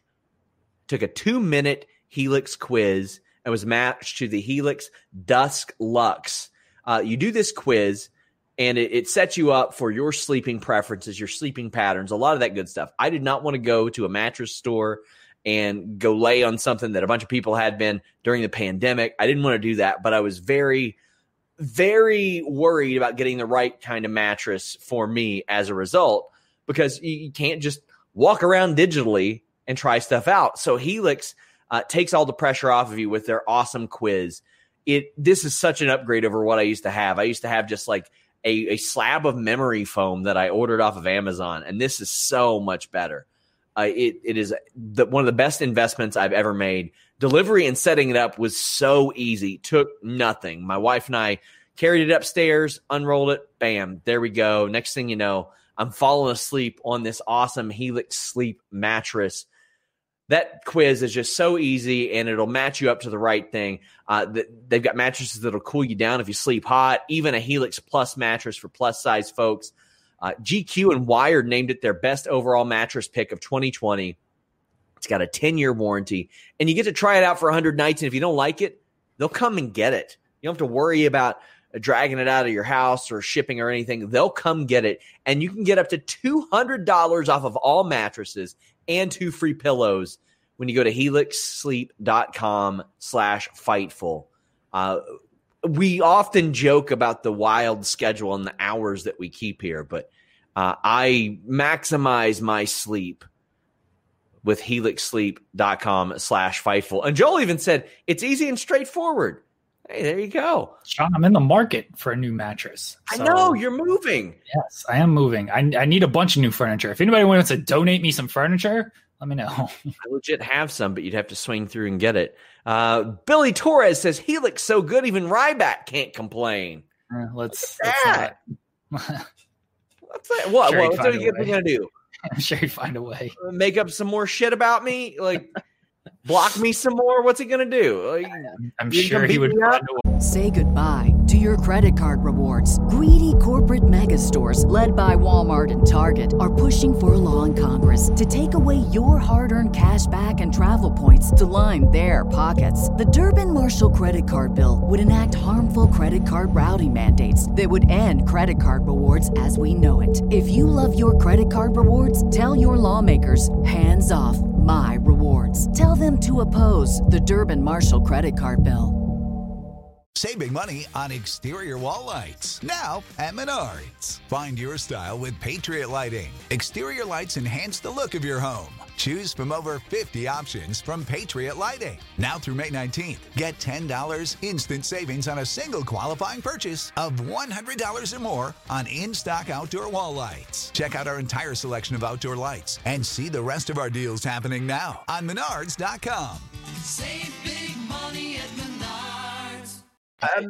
Took a 2-minute Helix quiz and was matched to the Helix Dusk Lux. You do this quiz, and it sets you up for your sleeping preferences, your sleeping patterns, a lot of that good stuff. I did not want to go to a mattress store and go lay on something that a bunch of people had been during the pandemic. I didn't want to do that, but I was very, very worried about getting the right kind of mattress for me as a result, because you can't just walk around digitally and try stuff out. So Helix takes all the pressure off of you with their awesome quiz. This is such an upgrade over what I used to have. I used to have just like a slab of memory foam that I ordered off of Amazon, and this is so much better. It is one of the best investments I've ever made. Delivery and setting it up was so easy. Took nothing. My wife and I carried it upstairs, unrolled it, bam, there we go. Next thing you know, I'm falling asleep on this awesome Helix Sleep mattress. That quiz is just so easy, and it'll match you up to the right thing. They've got mattresses that'll cool you down if you sleep hot, even a Helix Plus mattress for plus-size folks. GQ and Wired named it their best overall mattress pick of 2020. It's got a 10-year warranty, and you get to try it out for 100 nights, and if you don't like it, they'll come and get it. You don't have to worry about dragging it out of your house or shipping or anything. They'll come get it, and you can get up to $200 off of all mattresses and 2 free pillows when you go to helixsleep.com/Fightful. We often joke about the wild schedule and the hours that we keep here, but I maximize my sleep with helixsleep.com/Fightful. And Joel even said, it's easy and straightforward. Hey, there you go. Sean, I'm in the market for a new mattress. So. I know, you're moving. Yes, I am moving. I need a bunch of new furniture. If anybody wants to donate me some furniture, let me know. I legit have some, but you'd have to swing through and get it. Billy Torres says, he looks so good, even Ryback can't complain. Let's What's that? What? Sure, what are you going to do? I'm sure he'd find a way. Make up some more shit about me? Like... Block me some more. What's he gonna do? Like, I'm sure he would. Say goodbye to your credit card rewards. Greedy corporate mega stores, led by Walmart and Target, are pushing for a law in Congress to take away your hard-earned cash back and travel points to line their pockets. The Durbin-Marshall credit card bill would enact harmful credit card routing mandates that would end credit card rewards as we know it. If you love your credit card rewards, tell your lawmakers, hands off my rewards. Tell them to oppose the Durbin-Marshall credit card bill. Saving money on exterior wall lights now at Menards. Find your style with Patriot Lighting. Exterior lights enhance the look of your home. Choose from over 50 options from Patriot Lighting. Now through May 19th, get $10 instant savings on a single qualifying purchase of $100 or more on in-stock outdoor wall lights. Check out our entire selection of outdoor lights and see the rest of our deals happening now on Menards.com. Save big money at Menards. I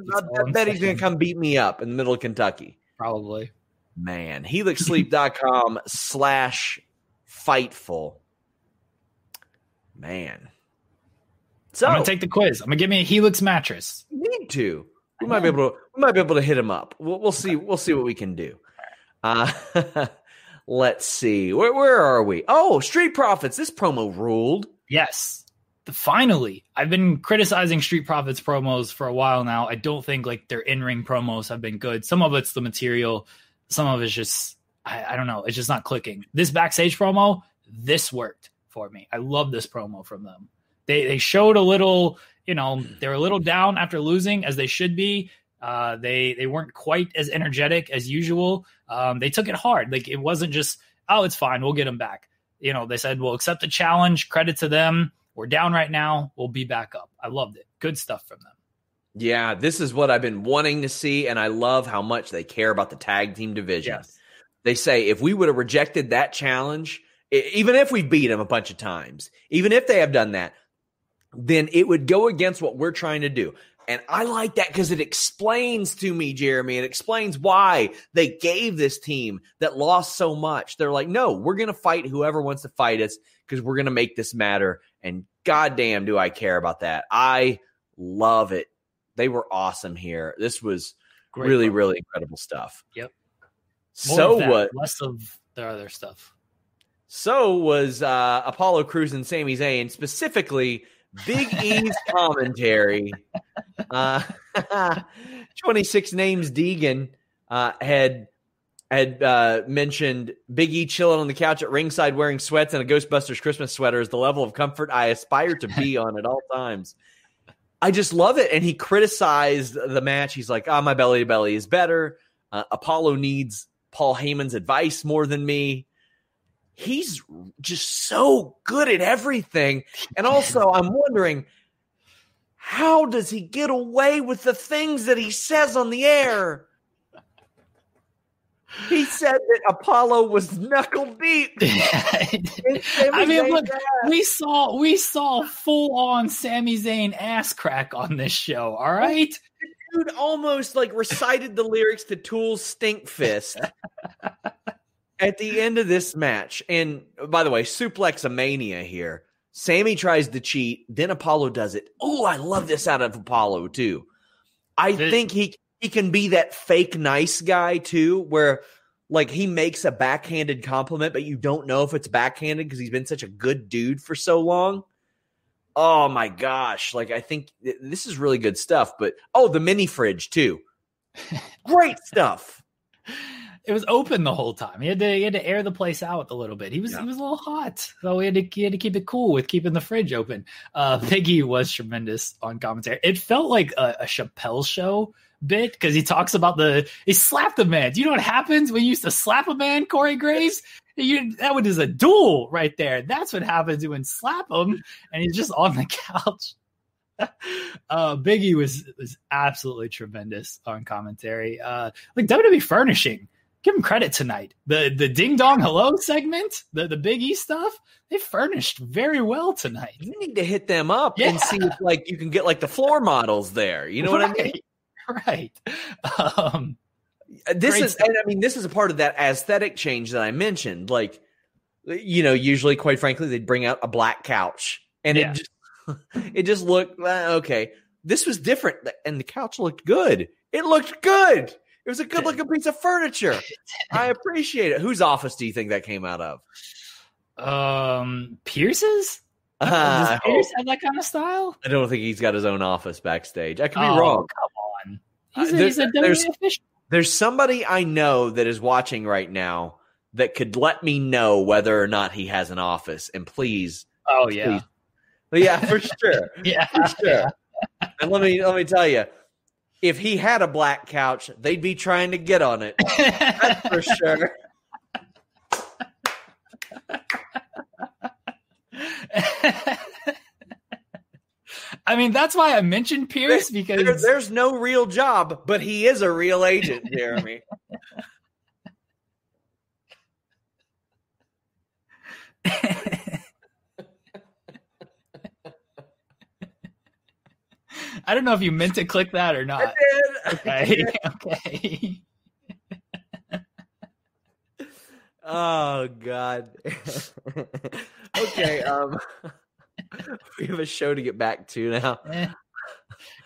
bet he's going to come beat me up in the middle of Kentucky. Probably. Man, helixsleep.com/fightful. Man. So I'm going to take the quiz. I'm going to give me a Helix mattress. You need to. We might be able to hit him up. We'll see. We'll see what we can do. Let's see. Where are we? Oh, Street Profits. This promo ruled. Yes. Finally, I've been criticizing Street Profits promos for a while now. I don't think like their in-ring promos have been good. Some of it's the material. Some of it's just, I don't know. It's just not clicking. This backstage promo, this worked for me. I love this promo from them. They showed a little, you know, they're a little down after losing, as they should be. They weren't quite as energetic as usual. They took it hard. Like, it wasn't just, oh, it's fine, we'll get them back. You know, they said, we'll accept the challenge. Credit to them. We're down right now. We'll be back up. I loved it. Good stuff from them. Yeah, this is what I've been wanting to see, and I love how much they care about the tag team division. Yes. They say, if we would have rejected that challenge, even if we beat them a bunch of times, even if they have done that, then it would go against what we're trying to do. And I like that because it explains to me, Jeremy, it explains why they gave this team that lost so much. They're like, no, we're going to fight whoever wants to fight us because we're going to make this matter. And goddamn, do I care about that. I love it. They were awesome here. This was really incredible stuff. Yep. So what? Less of their other stuff. So was Apollo Crews and Sami Zayn, specifically Big E's commentary. 26 names Deegan had mentioned Big E chilling on the couch at ringside wearing sweats and a Ghostbusters Christmas sweater is the level of comfort I aspire to be on at all times. I just love it. And he criticized the match. He's like, my belly to belly is better. Apollo needs Paul Heyman's advice more than me. He's just so good at everything. And also, I'm wondering, how does he get away with the things that he says on the air? He said that Apollo was knuckle deep. I mean, look, we saw full-on Sami Zayn ass crack on this show, all right? The dude almost, like, recited the lyrics to Tool's Stink Fist. At the end of this match, and by the way, Suplexomania here. Sammy tries to cheat, then Apollo does it. Oh, I love this out of Apollo, too. I think he can be that fake nice guy, too, where like he makes a backhanded compliment, but you don't know if it's backhanded because he's been such a good dude for so long. Oh, my gosh. Like, I think this is really good stuff. But, oh, the mini fridge, too. Great stuff. It was open the whole time. He had to air the place out a little bit. He was a little hot, so he had to keep it cool with keeping the fridge open. Piggy was tremendous on commentary. It felt like a Chappelle show bit because he talks about he slapped the man. Do you know what happens when you used to slap a man, Corey Graves? That one is a duel right there. That's what happens when you slap him, and he's just on the couch. Big E was absolutely tremendous on commentary. Like WWE furnishing, give him credit tonight. The ding dong hello segment, the Big E stuff, they furnished very well tonight. You need to hit them up and see if like you can get like the floor models there. You know what I mean? Right. This is, and I mean, this is a part of that aesthetic change that I mentioned. Like, you know, usually, quite frankly, they'd bring out a black couch, and it just looked okay. This was different, and the couch looked good. It looked good. It was a good looking piece of furniture. I appreciate it. Whose office do you think that came out of? Pierce's. Does Pierce have that kind of style? I don't think he's got his own office backstage. I could be wrong. Come on, he's a WWE official. There's somebody I know that is watching right now that could let me know whether or not he has an office. And please. Oh, yeah. Please. Yeah, for sure. Yeah, for sure. And let me tell you, if he had a black couch, they'd be trying to get on it. That's for sure. I mean, that's why I mentioned Pierce, because there's no real job, but he is a real agent, Jeremy. I don't know if you meant to click that or not. I did. Okay. Oh, God. Okay. We have a show to get back to now.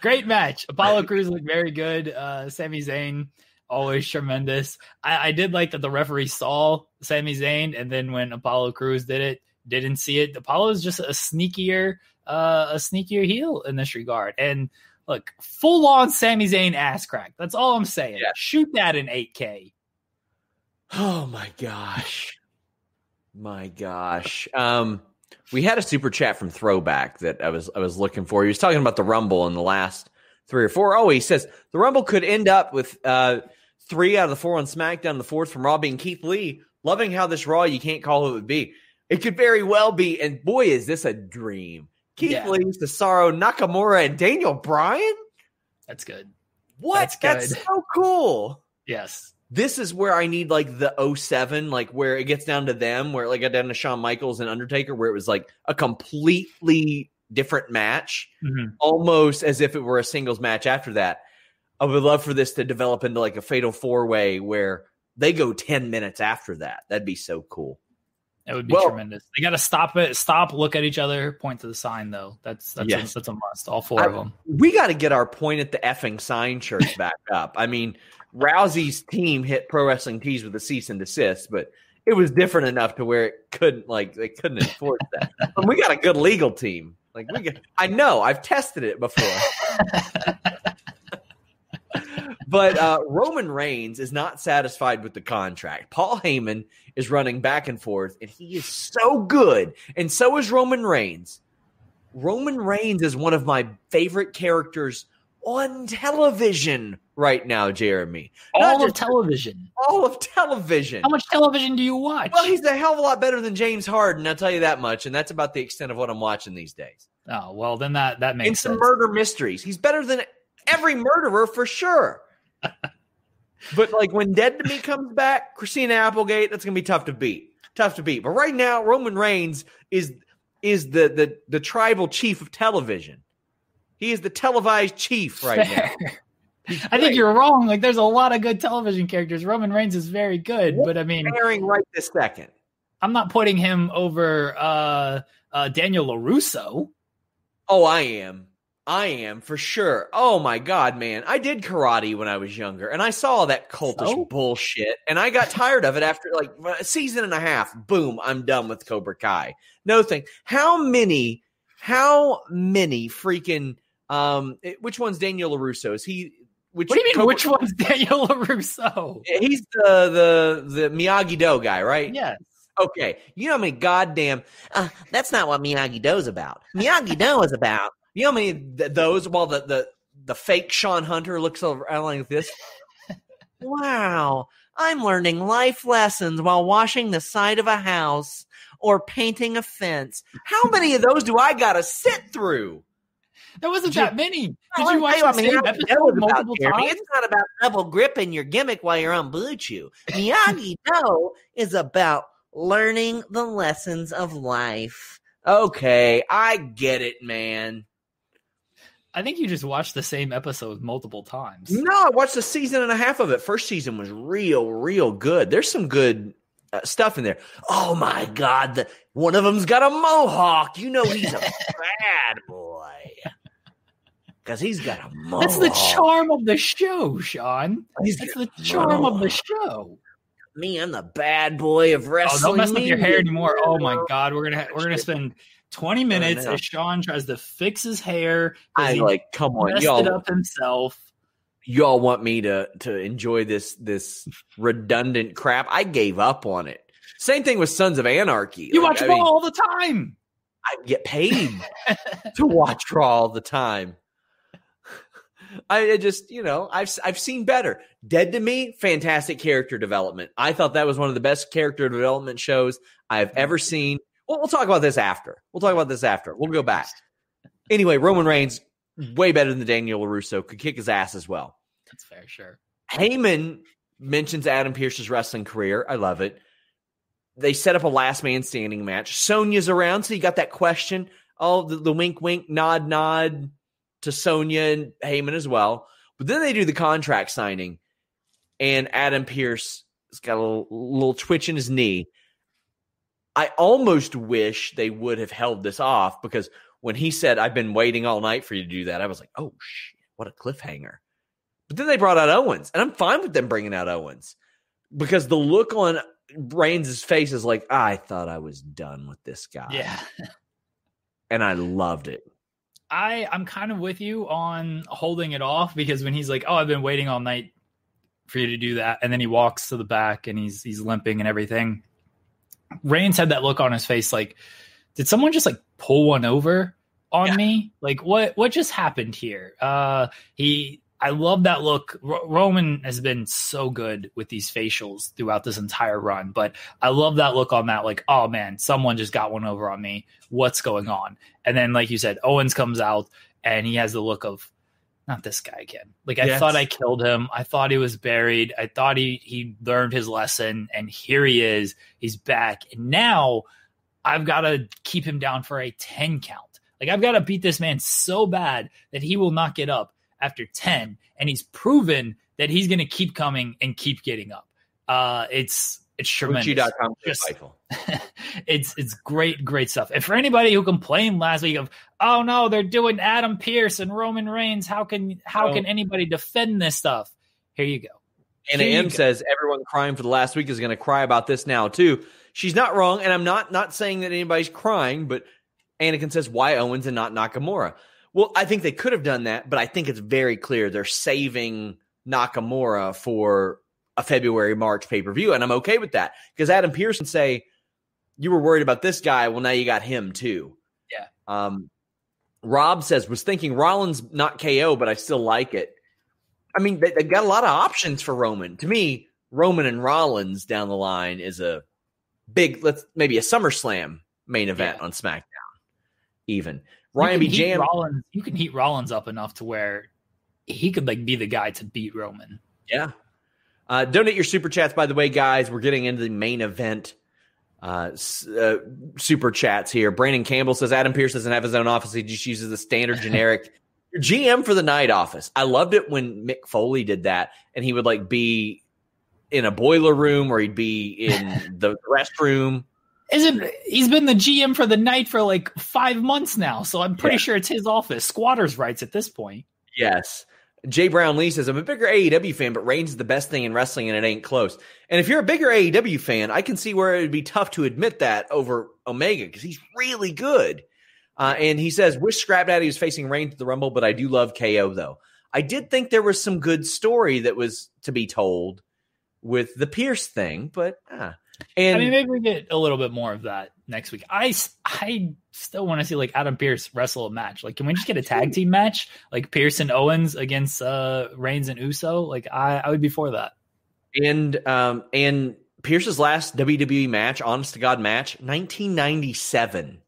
Great match. Apollo Crews looked very good. Sami Zayn, always tremendous. I did like that the referee saw Sami Zayn, and then when Apollo Crews didn't see it. Apollo's just a sneakier heel in this regard. And look, full on Sami Zayn ass crack. That's all I'm saying. Yeah. Shoot that in 8K. Oh my gosh. We had a super chat from Throwback that I was looking for. He was talking about the Rumble in the last 3 or 4. Oh, he says the Rumble could end up with 3 out of the 4 on SmackDown, the 4th from Raw being Keith Lee. Loving how this Raw, you can't call who it would be. It could very well be, and boy, is this a dream. Keith Lee, Cesaro, Nakamura, and Daniel Bryan? That's good. What? That's so cool. Yes. This is where I need like the 07, like where it gets down to them, where it like got down to Shawn Michaels and Undertaker, where it was like a completely different match, almost as if it were a singles match after that. I would love for this to develop into like a fatal 4-way where they go 10 minutes after that. That'd be so cool. That would be tremendous. They got to stop it. Stop, look at each other, point to the sign, though. That's a must. All four of them. We got to get our point at the effing sign shirts back up. I mean, Rousey's team hit Pro Wrestling Tees with a cease and desist, but it was different enough to where it couldn't, like, they couldn't enforce that. And we got a good legal team. Like, I know, I've tested it before. But Roman Reigns is not satisfied with the contract. Paul Heyman is running back and forth, and he is so good. And so is Roman Reigns. Roman Reigns is one of my favorite characters on television right now, Jeremy. All of television. All of television. How much television do you watch? Well, he's a hell of a lot better than James Harden, I'll tell you that much. And that's about the extent of what I'm watching these days. Oh, well, then that makes sense. And some murder mysteries. He's better than every murderer for sure. But like when Dead to Me comes back, Christina Applegate, that's gonna be tough to beat. But right now, Roman Reigns is the tribal chief of television. He is the televised chief right now. I think you're wrong. Like there's a lot of good television characters. Roman Reigns is very good, but I mean, right this second, I'm not putting him over Daniel LaRusso. Oh, I am for sure. Oh my God, man. I did karate when I was younger and I saw all that cultish bullshit and I got tired of it after like a season and a half. Boom. I'm done with Cobra Kai. No thing. How many freaking, which one's Daniel LaRusso? What do you mean? Which one's Daniel LaRusso? He's the Miyagi-Do guy, right? Yes. Okay. You know how many goddamn, that's not what Miyagi-Do's about. Miyagi-Do is about, you know how many those? While the fake Sean Hunter looks around like this. Wow, I'm learning life lessons while washing the side of a house or painting a fence. How many of those do I gotta sit through? There wasn't that many. Did you watch the same episode multiple times? It's not about double gripping your gimmick while you're on Blue Chew. Miyagi-Do is about learning the lessons of life. Okay, I get it, man. I think you just watched the same episode multiple times. No, I watched a season and a half of it. First season was real good. There's some good stuff in there. Oh, my God. One of them's got a mohawk. You know he's a bad boy. Because he's got a mohawk. That's the charm of the show, Sean. That's the charm of the show. Me, I'm the bad boy of wrestling. Don't mess with your hair anymore. Oh, my God. We're gonna spend 20 minutes as Sean tries to fix his hair. I like, come on, y'all. Messed it up himself. Y'all want me to enjoy this redundant crap? I gave up on it. Same thing with Sons of Anarchy. You watch Raw all the time. I get paid to watch Raw all the time. I just, I've seen better. Dead to Me, fantastic character development. I thought that was one of the best character development shows I've ever seen. Well, we'll talk about this after. We'll go back. Anyway, Roman Reigns, way better than Daniel LaRusso, could kick his ass as well. That's fair, sure. Heyman mentions Adam Pierce's wrestling career. I love it. They set up a last man standing match. Sonya's around, so you got that question. Oh, the wink, wink, nod, nod to Sonya and Heyman as well. But then they do the contract signing, and Adam Pierce has got a little twitch in his knee. I almost wish they would have held this off, because when he said, I've been waiting all night for you to do that, I was like, oh, shit, what a cliffhanger. But then they brought out Owens, and I'm fine with them bringing out Owens, because the look on Reigns' face is like, I thought I was done with this guy. Yeah. And I loved it. I'm kind of with you on holding it off, because when he's like, oh, I've been waiting all night for you to do that, and then he walks to the back and he's limping and everything. Reigns had that look on his face like, did someone just like pull one over on me? Like what just happened here? I love that look. Roman has been so good with these facials throughout this entire run, but I love that look on that. Like, oh man, someone just got one over on me. What's going on? And then, like you said, Owens comes out and he has the look of, not this guy again. Like, I thought I killed him. I thought he was buried. I thought he learned his lesson, and here he is. He's back. And now I've got to keep him down for a 10 count. Like, I've got to beat this man so bad that he will not get up after 10. And he's proven that he's going to keep coming and keep getting up. It's tremendous. It's great stuff. And for anybody who complained last week of, oh no, they're doing Adam Pierce and Roman Reigns, how can anybody defend this stuff? Here you go. And M says everyone crying for the last week is going to cry about this now too. She's not wrong, and I'm not saying that anybody's crying, but Anakin says, why Owens and not Nakamura? Well, I think they could have done that, but I think it's very clear they're saving Nakamura for a February, March pay-per-view, and I'm okay with that, because Adam Pierce can say, you were worried about this guy, well, now you got him too. Yeah. Rob says, was thinking Rollins not KO, but I still like it. I mean, they've got a lot of options for Roman. To me, Roman and Rollins down the line is a big, maybe a SummerSlam main event on SmackDown even. Ryan B. Jam. You can heat Rollins up enough to where he could like be the guy to beat Roman. Yeah. Donate your super chats, by the way, guys. We're getting into the main event super chats here. Brandon Campbell says Adam Pierce doesn't have his own office. He just uses the standard generic GM for the night office. I loved it when Mick Foley did that, and he would like be in a boiler room or he'd be in the restroom. He's been the GM for the night for like 5 months now, so I'm pretty sure it's his office. Squatters' rights at this point. Yes. Jay Brownlee says, I'm a bigger AEW fan, but Reigns is the best thing in wrestling, and it ain't close. And if you're a bigger AEW fan, I can see where it would be tough to admit that over Omega, because he's really good. And he says, wish Scrap Daddy was facing Reigns at the Rumble, but I do love KO, though. I did think there was some good story that was to be told with the Pierce thing, but... And I mean, maybe we get a little bit more of that next week. I still want to see like Adam Pierce wrestle a match. Like, can we just get a tag team match like Pierce and Owens against Reigns and Uso? Like, I would be for that. And Pierce's last WWE match, honest to God match, 1997.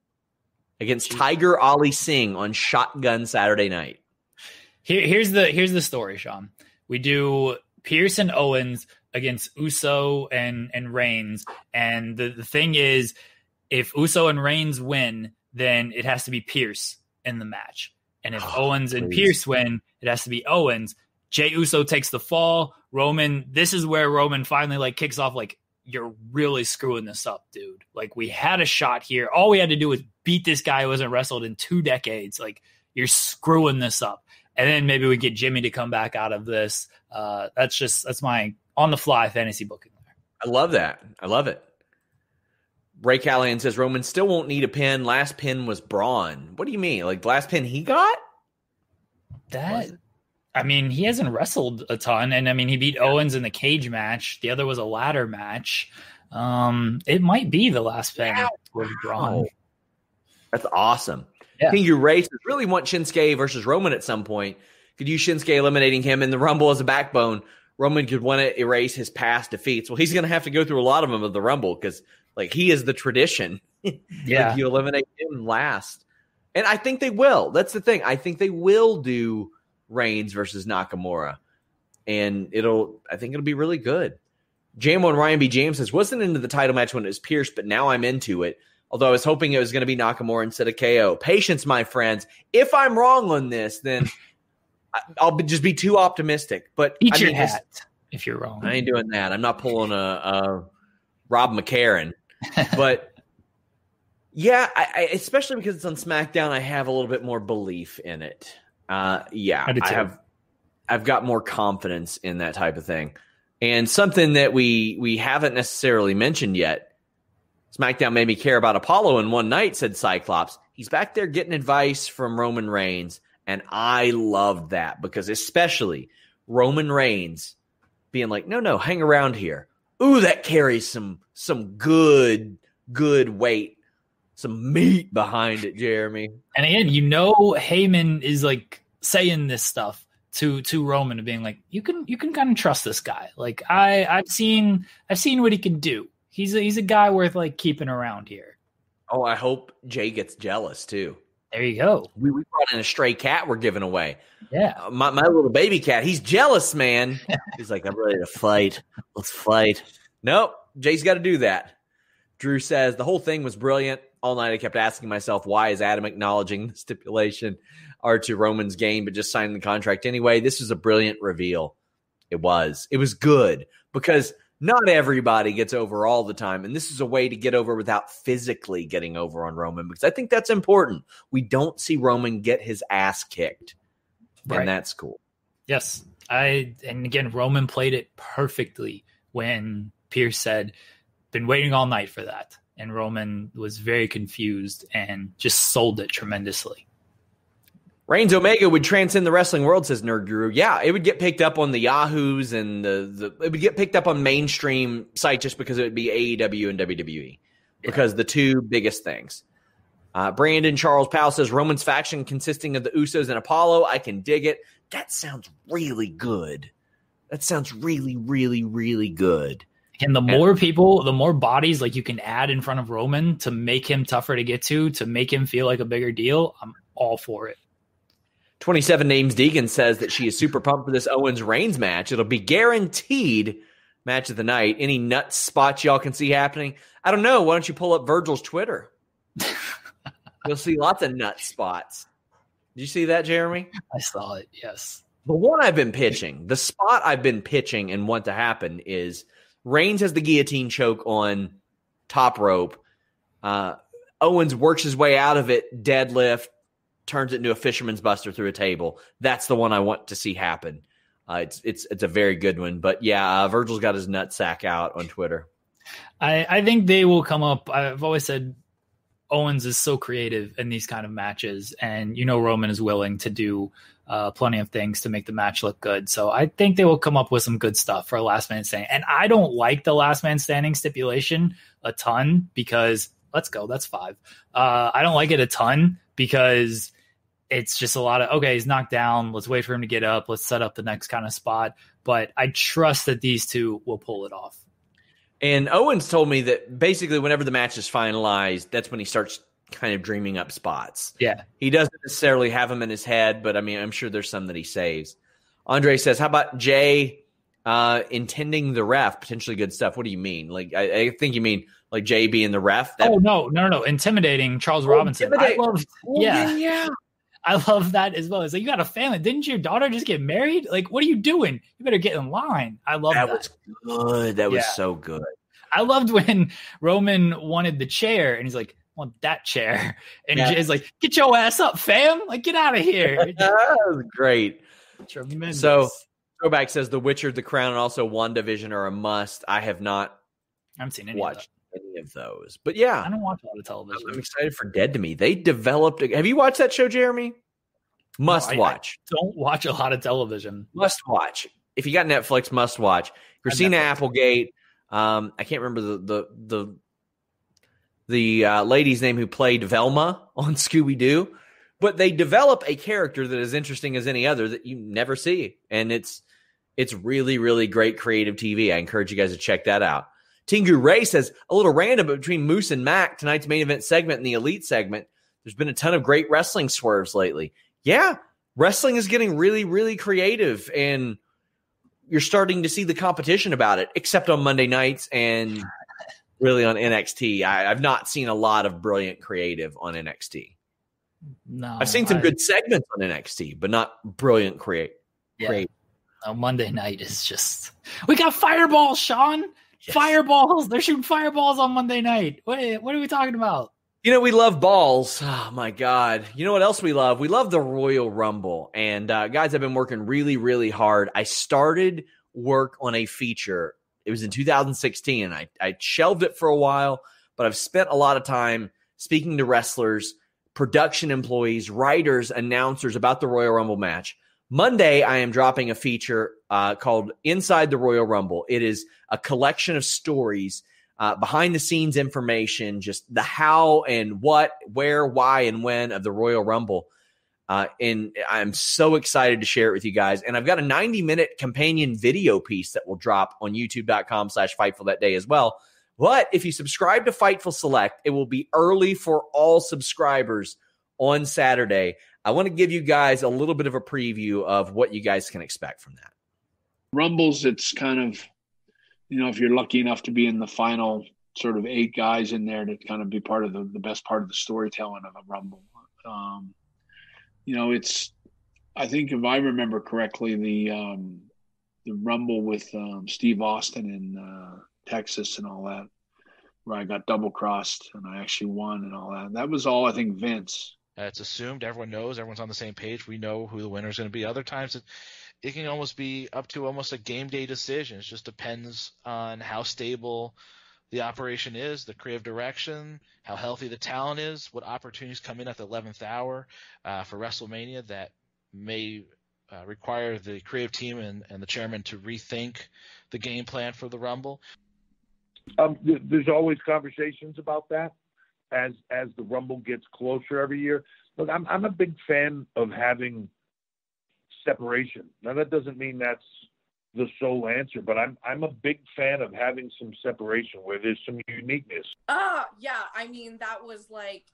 against Tiger Ali Singh on Shotgun Saturday night. Here's the story, Sean. We do Pierce and Owens against Uso and Reigns. And the thing is, if Uso and Reigns win, then it has to be Pierce in the match. And if Owens and Pierce win, it has to be Owens. Jey Uso takes the fall. Roman, this is where Roman finally kicks off you're really screwing this up, dude. We had a shot here. All we had to do was beat this guy who hasn't wrestled in 2 decades. You're screwing this up. And then maybe we get Jimmy to come back out of this. That's my on-the-fly fantasy booking there. I love that. I love it. Ray Callahan says, Roman still won't need a pin. Last pin was Braun. What do you mean? Last pin he got? That... I mean, he hasn't wrestled a ton, and I mean, he beat Owens in the cage match. The other was a ladder match. It might be the last pin with Braun. That's awesome. Yeah. King Urace really want Shinsuke versus Roman at some point. Could use Shinsuke eliminating him in the Rumble as a backbone. Roman could want to erase his past defeats. Well, he's going to have to go through a lot of them of the Rumble because, he is the tradition. Yeah, you eliminate him last, and I think they will. That's the thing. I think they will do Reigns versus Nakamura, and I think it'll be really good. Jamo and Ryan B. James says, wasn't into the title match when it was Pierce, but now I'm into it. Although I was hoping it was going to be Nakamura instead of KO. Patience, my friends. If I'm wrong on this, then I'll just be too optimistic. But eat your hat if you're wrong. I ain't doing that. I'm not pulling a Rob McCarron. But yeah, I especially because it's on SmackDown, I have a little bit more belief in it. I've got more confidence in that type of thing. And something that we haven't necessarily mentioned yet, SmackDown made me care about Apollo in one night, said Cyclops. He's back there getting advice from Roman Reigns, and I love that because especially Roman Reigns being like, no, hang around here. Ooh, that carries some good weight. Some meat behind it, Jeremy. And again, Heyman is saying this stuff to Roman, being like, you can kind of trust this guy. I've seen what he can do. He's a guy worth keeping around here. Oh, I hope Jay gets jealous too. There you go. We brought in a stray cat we're giving away. Yeah, my little baby cat. He's jealous, man. He's like, I'm ready to fight. Let's fight. Nope, Jay's got to do that. Drew says, the whole thing was brilliant. All night I kept asking myself, why is Adam acknowledging the stipulation are to Roman's gain, but just signing the contract anyway? This was a brilliant reveal. It was good because not everybody gets over all the time. And this is a way to get over without physically getting over on Roman, because I think that's important. We don't see Roman get his ass kicked. Right. And that's cool. Yes. And again, Roman played it perfectly when Pierce said, been waiting all night for that. And Roman was very confused and just sold it tremendously. Reigns Omega would transcend the wrestling world, says Nerd Guru. Yeah, it would get picked up on the Yahoos and it would get picked up on mainstream sites just because it would be AEW and WWE because the two biggest things. Brandon Charles Powell says Roman's faction consisting of the Usos and Apollo. I can dig it. That sounds really good. That sounds really, really, really good. And the more people, the more bodies you can add in front of Roman to make him tougher to get to make him feel like a bigger deal, I'm all for it. 27 Names Deegan says that she is super pumped for this Owens-Reigns match. It'll be guaranteed match of the night. Any nuts spots y'all can see happening? I don't know. Why don't you pull up Virgil's Twitter? You'll see lots of nut spots. Did you see that, Jeremy? I saw it, yes. The one I've been pitching, the spot I've been pitching and want to happen is – Reigns has the guillotine choke on top rope. Owens works his way out of it, deadlift, turns it into a fisherman's buster through a table. That's the one I want to see happen. It's a very good one. But yeah, Virgil's got his nutsack out on Twitter. I think they will come up. I've always said Owens is so creative in these kind of matches. And Roman is willing to do plenty of things to make the match look good. So I think they will come up with some good stuff for a last man standing. And I don't like the last man standing stipulation a ton because that's 5. I don't like it a ton because it's just a lot of, okay, he's knocked down. Let's wait for him to get up. Let's set up the next kind of spot. But I trust that these two will pull it off. And Owens told me that basically whenever the match is finalized, that's when he starts kind of dreaming up spots. Yeah. He doesn't necessarily have them in his head, but I mean, I'm sure there's some that he saves. Andre says, how about Jay intending the ref? Potentially good stuff. What do you mean? Like, I think you mean like Jay being the ref. That- no. Intimidating Charles Robinson. Intimidate. I love. I love that as well. It's like, you got a family. Didn't your daughter just get married? Like, what are you doing? You better get in line. I love that. That was good. That was so good. I loved when Roman wanted the chair and he's like, I want that chair. And Jay's like, get your ass up, fam. Like, get out of here. That was great. Tremendous. So Throwback says The Witcher, The Crown, and also WandaVision are a must. I haven't watched any of those. But yeah. I don't watch a lot of television. I'm excited for Dead to Me. They developed – have you watched that show, Jeremy? Must watch. I don't watch a lot of television. Must watch. If you got Netflix, must watch. Christina Applegate. I can't remember the lady's name who played Velma on Scooby-Doo. But they develop a character that is interesting as any other that you never see. And it's really, really great creative TV. I encourage you guys to check that out. Tingu Ray says, a little random, but between Moose and Mac, tonight's main event segment and the Elite segment, there's been a ton of great wrestling swerves lately. Yeah, wrestling is getting really, really creative, and you're starting to see the competition about it, except on Monday nights and really on NXT. I've not seen a lot of brilliant creative on NXT. No, I've seen some good segments on NXT, but not brilliant creative. Yeah. No, Monday night is just... We got fireballs, Sean! Yes. Fireballs! They're shooting fireballs on Monday night. What are we talking about? You know, we love balls. Oh, my God. You know what else we love? We love the Royal Rumble. And, guys, I've been working really, really hard. I started work on a feature. It was in 2016, and I shelved it for a while, but I've spent a lot of time speaking to wrestlers, production employees, writers, announcers about the Royal Rumble match. Monday, I am dropping a feature called Inside the Royal Rumble. It is a collection of stories, behind-the-scenes information, just the how and what, where, why, and when of the Royal Rumble. And I'm so excited to share it with you guys. And I've got a 90-minute companion video piece that will drop on youtube.com/Fightful that day as well. But if you subscribe to Fightful Select, it will be early for all subscribers on Saturday. I want to give you guys a little bit of a preview of what you guys can expect from that. Rumbles, it's kind of, you know, if you're lucky enough to be in the final sort of 8 guys in there to kind of be part of the best part of the storytelling of a Rumble. You know, it's, I think if I remember correctly, the Rumble with Steve Austin in Texas and all that, where I got double crossed and I actually won and all that. That was all, I think, Vince. It's assumed everyone knows, everyone's on the same page. We know who the winner is going to be. Other times it can almost be up to almost a game day decision. It just depends on how stable the operation is, the creative direction, how healthy the talent is, what opportunities come in at the 11th hour for WrestleMania that may require the creative team and the chairman to rethink the game plan for the Rumble. There's always conversations about that as the Rumble gets closer every year. Look, I'm a big fan of having separation. Now that doesn't mean that's the sole answer, but I'm a big fan of having some separation where there's some uniqueness. Yeah. I mean, that was like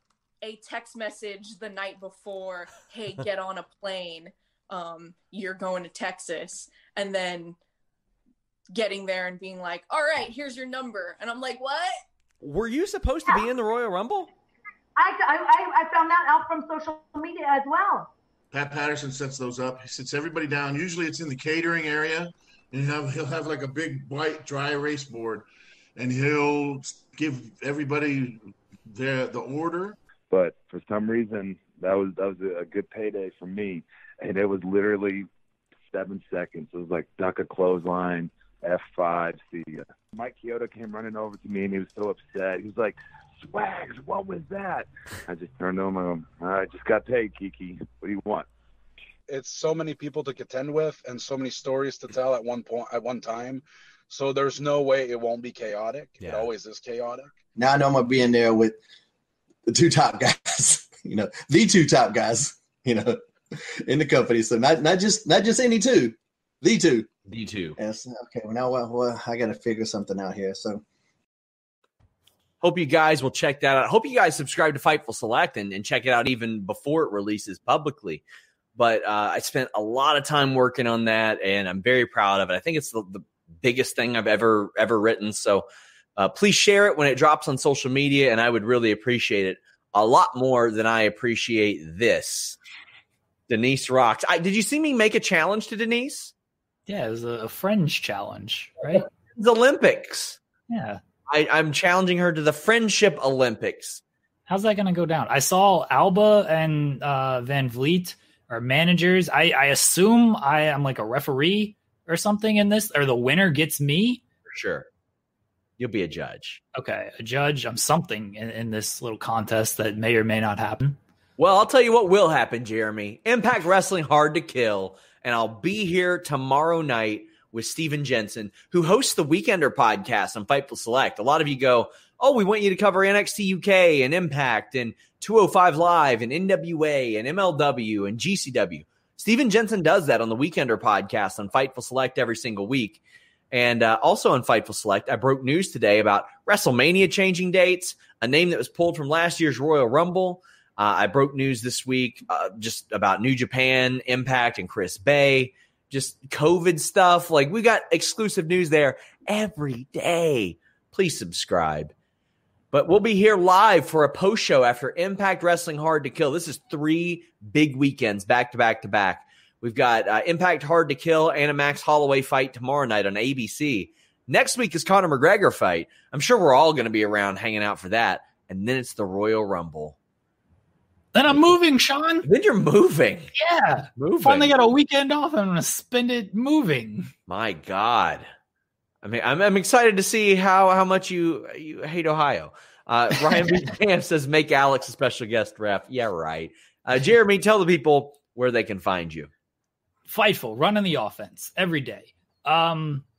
a text message the night before. Hey, get on a plane. You're going to Texas. And then getting there and being like, all right, here's your number. And I'm like, what? Were you supposed to be in the Royal Rumble? I found that out from social media as well. Pat Patterson sets those up. He sits everybody down. Usually it's in the catering area, and he'll have like a big white dry erase board, and he'll give everybody the order. But for some reason, that was a good payday for me, and it was literally 7 seconds. It was like duck a clothesline, F5, see ya. Mike Chiodo came running over to me, and he was so upset. He was like, Swags, what was that? I just turned to him and I just got paid, Kiki. What do you want? It's so many people to contend with and so many stories to tell at one time. So there's no way it won't be chaotic. Yeah. It always is chaotic. Now I know I'm going to be in there with the two top guys, you know, in the company. So not just any two, the two. The two. Yes. Okay. Well, now I got to figure something out here. So. Hope you guys will check that out. Hope you guys subscribe to Fightful Select and check it out even before it releases publicly. But I spent a lot of time working on that, and I'm very proud of it. I think it's the biggest thing I've ever written. So please share it when it drops on social media, and I would really appreciate it a lot more than I appreciate this. Denise rocks. Did you see me make a challenge to Denise? Yeah, it was a Fringe challenge, right? The Olympics. Yeah. I'm challenging her to the Friendship Olympics. How's that going to go down? I saw Alba and Van Vliet are managers. I assume I am like a referee or something in this, or the winner gets me? For sure. You'll be a judge. Okay, a judge. I'm something in this little contest that may or may not happen. Well, I'll tell you what will happen, Jeremy. Impact Wrestling Hard to Kill, and I'll be here tomorrow night with Steven Jensen, who hosts the Weekender podcast on Fightful Select. A lot of you go, oh, we want you to cover NXT UK and Impact and 205 Live and NWA and MLW and GCW. Steven Jensen does that on the Weekender podcast on Fightful Select every single week. And also on Fightful Select, I broke news today about WrestleMania changing dates, a name that was pulled from last year's Royal Rumble. I broke news this week just about New Japan, Impact, and Chris Bay. Just COVID stuff. Like, we got exclusive news there every day. Please subscribe. But we'll be here live for a post show after Impact Wrestling Hard to Kill. This is 3 big weekends back to back to back. We've got Impact Hard to Kill and a Max Holloway fight tomorrow night on ABC. Next week is Conor McGregor fight. I'm sure we're all going to be around hanging out for that. And then it's the Royal Rumble. Then I'm moving, Sean. Then you're moving. Yeah. Moving. Finally got a weekend off. I'm going to spend it moving. My God. I mean, I'm excited to see how much you hate Ohio. Ryan B. Camp says, make Alex a special guest ref. Yeah, right. Jeremy, tell the people where they can find you. Fightful, running the offense every day.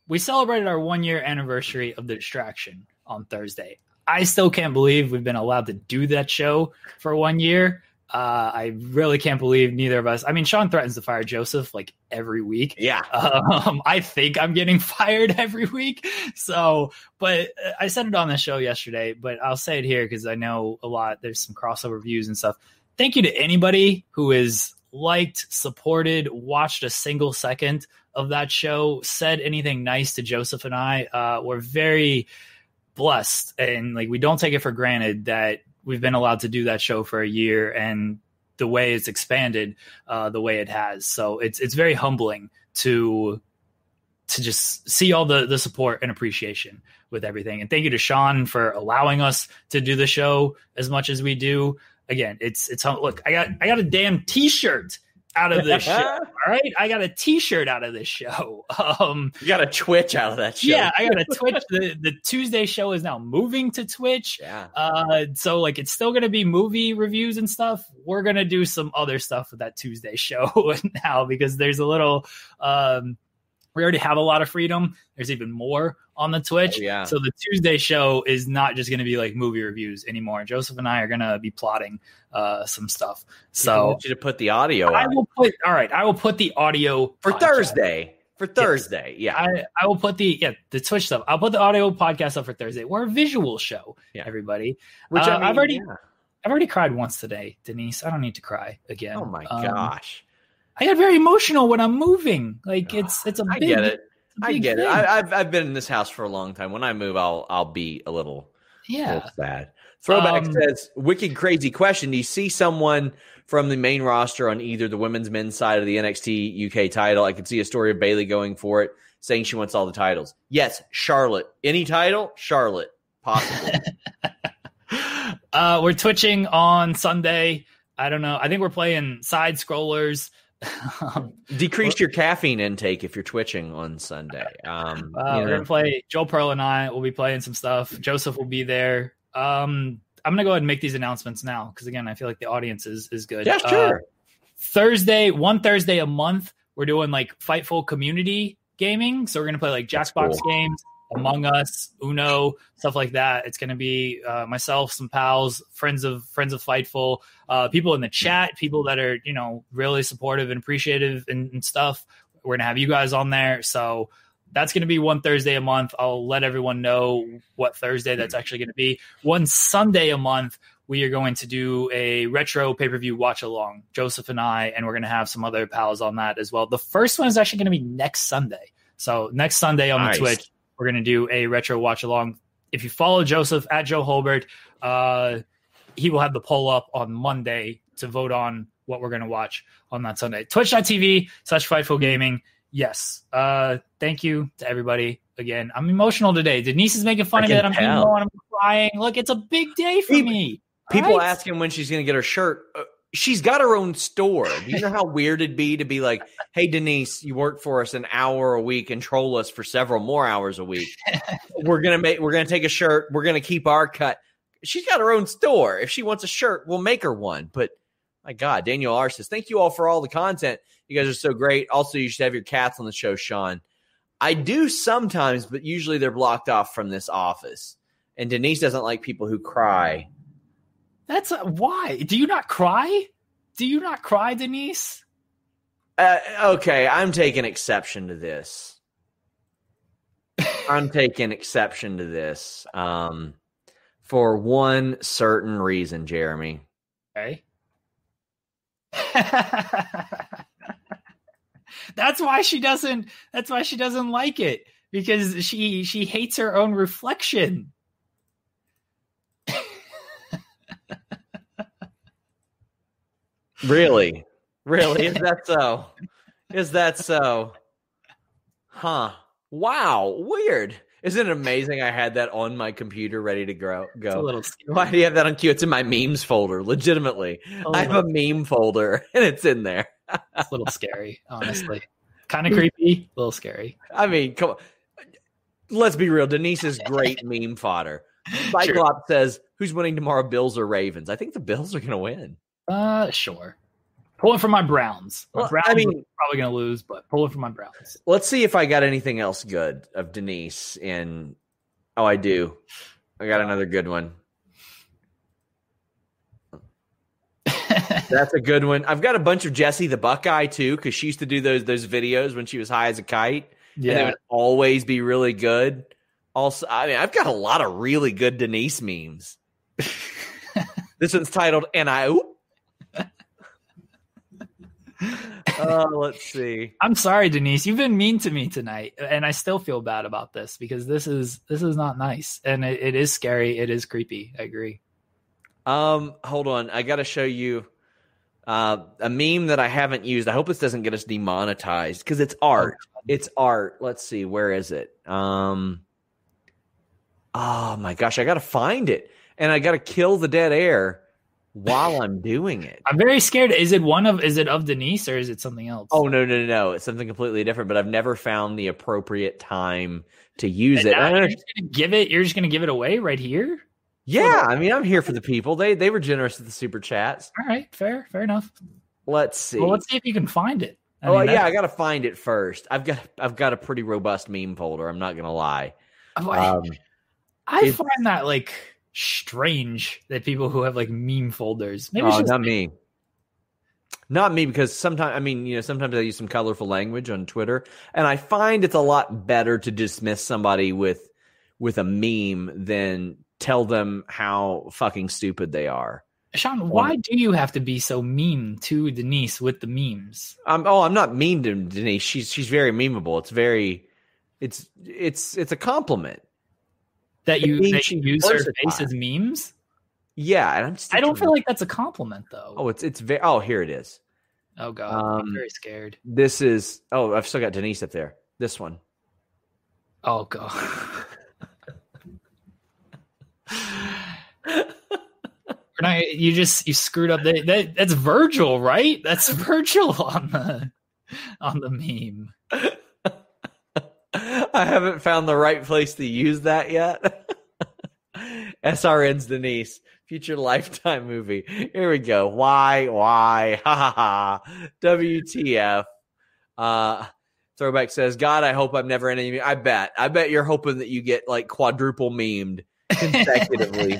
We celebrated our 1-year anniversary of The Distraction on Thursday. I still can't believe we've been allowed to do that show for 1 year. I really can't believe neither of us. I mean, Sean threatens to fire Joseph like every week. Yeah. I think I'm getting fired every week. So, but I said it on the show yesterday, but I'll say it here because I know a lot. There's some crossover views and stuff. Thank you to anybody who has liked, supported, watched a single second of that show, said anything nice to Joseph and I. We're very blessed, and like, we don't take it for granted that we've been allowed to do that show for a year, and the way it's expanded the way it has. So it's very humbling to just see all the support and appreciation with everything. And thank you to Sean for allowing us to do the show as much as we do. Again, it's look, I got a damn t-shirt out of this show. All right. I got a t-shirt out of this show. You got a Twitch out of that show. Yeah, I got a Twitch. The Tuesday show is now moving to Twitch. Yeah. So like, it's still going to be movie reviews and stuff. We're going to do some other stuff with that Tuesday show now, because there's a little, we already have a lot of freedom. There's even more on the Twitch. Oh, yeah. So the Tuesday show is not just going to be like movie reviews anymore. Joseph and I are going to be plotting some stuff. So I want you to put the audio. I will put the audio for podcast. Thursday. For Thursday, yeah. I will put the Twitch stuff. I'll put the audio podcast up for Thursday. We're a visual show, everybody. Which I mean, I've already cried once today, Denise. I don't need to cry again. Oh my gosh. I get very emotional when I'm moving. Like it's a big. I get it. I get it. I've been in this house for a long time. When I move, I'll be a little sad. Throwback says, wicked crazy question. Do you see someone from the main roster on either the women's men's side of the NXT UK title? I could see a story of Bayley going for it, saying she wants all the titles. Yes, Charlotte. Any title, Charlotte, possibly. We're twitching on Sunday. I don't know. I think we're playing side scrollers. Decrease your caffeine intake if you're twitching on Sunday. We're gonna play. Joel Pearl and I will be playing some stuff. Joseph will be there. I'm gonna go ahead and make these announcements now, because again, I feel like the audience is good. Yeah, sure. Thursday a month, we're doing like Fightful community gaming. So we're gonna play like Jackbox games, Among Us, Uno, stuff like that. It's going to be myself, some pals, friends of Fightful, people in the chat, people that are, really supportive and appreciative and stuff. We're going to have you guys on there. So That's going to be one Thursday a month. I'll let everyone know what Thursday that's actually going to be. One Sunday a month, we are going to do a retro pay-per-view watch-along, Joseph and I, and we're going to have some other pals on that as well. The first one is actually going to be next Sunday. So next Sunday on the Twitch, we're going to do a retro watch-along. If you follow Joseph at Joe Holbert, he will have the poll up on Monday to vote on what we're going to watch on that Sunday. Twitch.tv/Fightful Gaming. Yes. Thank you to everybody. Again, I'm emotional today. Denise is making fun of me that I'm emotional and I'm crying. Look, it's a big day for me. People asking when she's going to get her shirt. She's got her own store. Do you know how weird it'd be to be like, hey, Denise, you work for us an hour a week and troll us for several more hours a week. We're going to take a shirt. We're going to keep our cut. She's got her own store. If she wants a shirt, we'll make her one. But my God, Daniel R says, thank you all for all the content. You guys are so great. Also, you should have your cats on the show, Sean. I do sometimes, but usually they're blocked off from this office. And Denise doesn't like people who cry. That's why. Do you not cry? Do you not cry, Denise? Okay, I'm taking exception to this. I'm taking exception to this for one certain reason, Jeremy. Okay. That's why she doesn't like it, because she hates her own reflection. Really? Is that so? Is that so? Huh. Wow. Weird. Isn't it amazing I had that on my computer ready to go? It's a little scary. Why do you have that on queue? It's in my memes folder, legitimately. I have a meme folder, and it's in there. It's a little scary, honestly. Kind of creepy, a little scary. I mean, come on. Let's be real. Denise is great meme fodder. Cyclops says, who's winning tomorrow, Bills or Ravens? I think the Bills are going to win. Sure. Pulling for my Browns. Browns I mean, are probably going to lose, but pulling for my Browns. Let's see if I got anything else good of Denise. Oh, I do. I got another good one. That's a good one. I've got a bunch of Jessie the Buckeye, too, because she used to do those videos when she was high as a kite. Yeah. And they would always be really good. Also, I mean, I've got a lot of really good Denise memes. This one's titled, and I oop. Let's see. I'm sorry, Denise. You've been mean to me tonight, and I still feel bad about this because this is not nice, and it is scary. It is creepy. I agree. Hold on. I got to show you a meme that I haven't used. I hope this doesn't get us demonetized because it's art. It's art. Let's see. Where is it? Oh my gosh, I got to find it, and I got to kill the dead air while I'm doing it. I'm very scared. Is it of Denise or is it something else? Oh, no. It's something completely different, but I've never found the appropriate time to use it. You're just going to give it away right here? Yeah. I mean, I'm here for the people. They were generous with the super chats. All right. Fair enough. Let's see. Well, let's see if you can find it. I got to find it first. I've got a pretty robust meme folder. I'm not going to lie. I find that like strange that people who have like meme folders. Maybe it's not me. Not me, because sometimes I use some colorful language on Twitter, and I find it's a lot better to dismiss somebody with a meme than tell them how fucking stupid they are. Sean, why do you have to be so mean to Denise with the memes? I'm not mean to Denise. She's very memeable. It's very it's a compliment. That you use her face as memes? Yeah. And I don't feel like that's a compliment, though. Oh, it's here it is. Oh, God. I'm very scared. This is... Oh, I've still got Denise up there. This one. Oh, God. You screwed up. That's Virgil, right? That's Virgil on the meme. I haven't found the right place to use that yet. SRN's Denise, future Lifetime movie. Here we go. Why, ha, ha, ha. WTF. Throwback says, God, I hope I'm never in any. I bet you're hoping that you get like quadruple memed consecutively.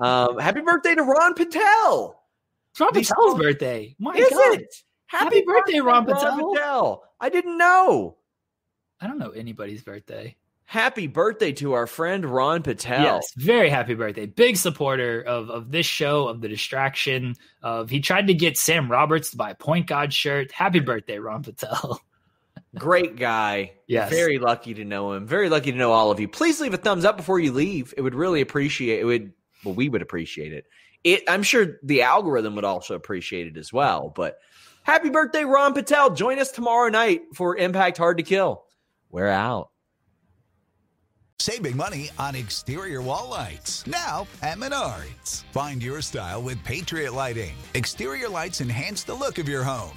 Happy birthday to Ron Patel. It's Ron Patel's birthday. My God. Is it? Happy birthday, Ron Patel. I didn't know. I don't know anybody's birthday. Happy birthday to our friend Ron Patel. Yes, very happy birthday. Big supporter of this show, of The Distraction. He tried to get Sam Roberts to buy a Point God shirt. Happy birthday, Ron Patel. Great guy. Yes. Very lucky to know him. Very lucky to know all of you. Please leave a thumbs up before you leave. It would really appreciate it. Well, we would appreciate it. I'm sure the algorithm would also appreciate it as well. But happy birthday, Ron Patel. Join us tomorrow night for Impact Hard to Kill. We're out. Save big money on exterior wall lights, now at Menards. Find your style with Patriot Lighting. Exterior lights enhance the look of your home.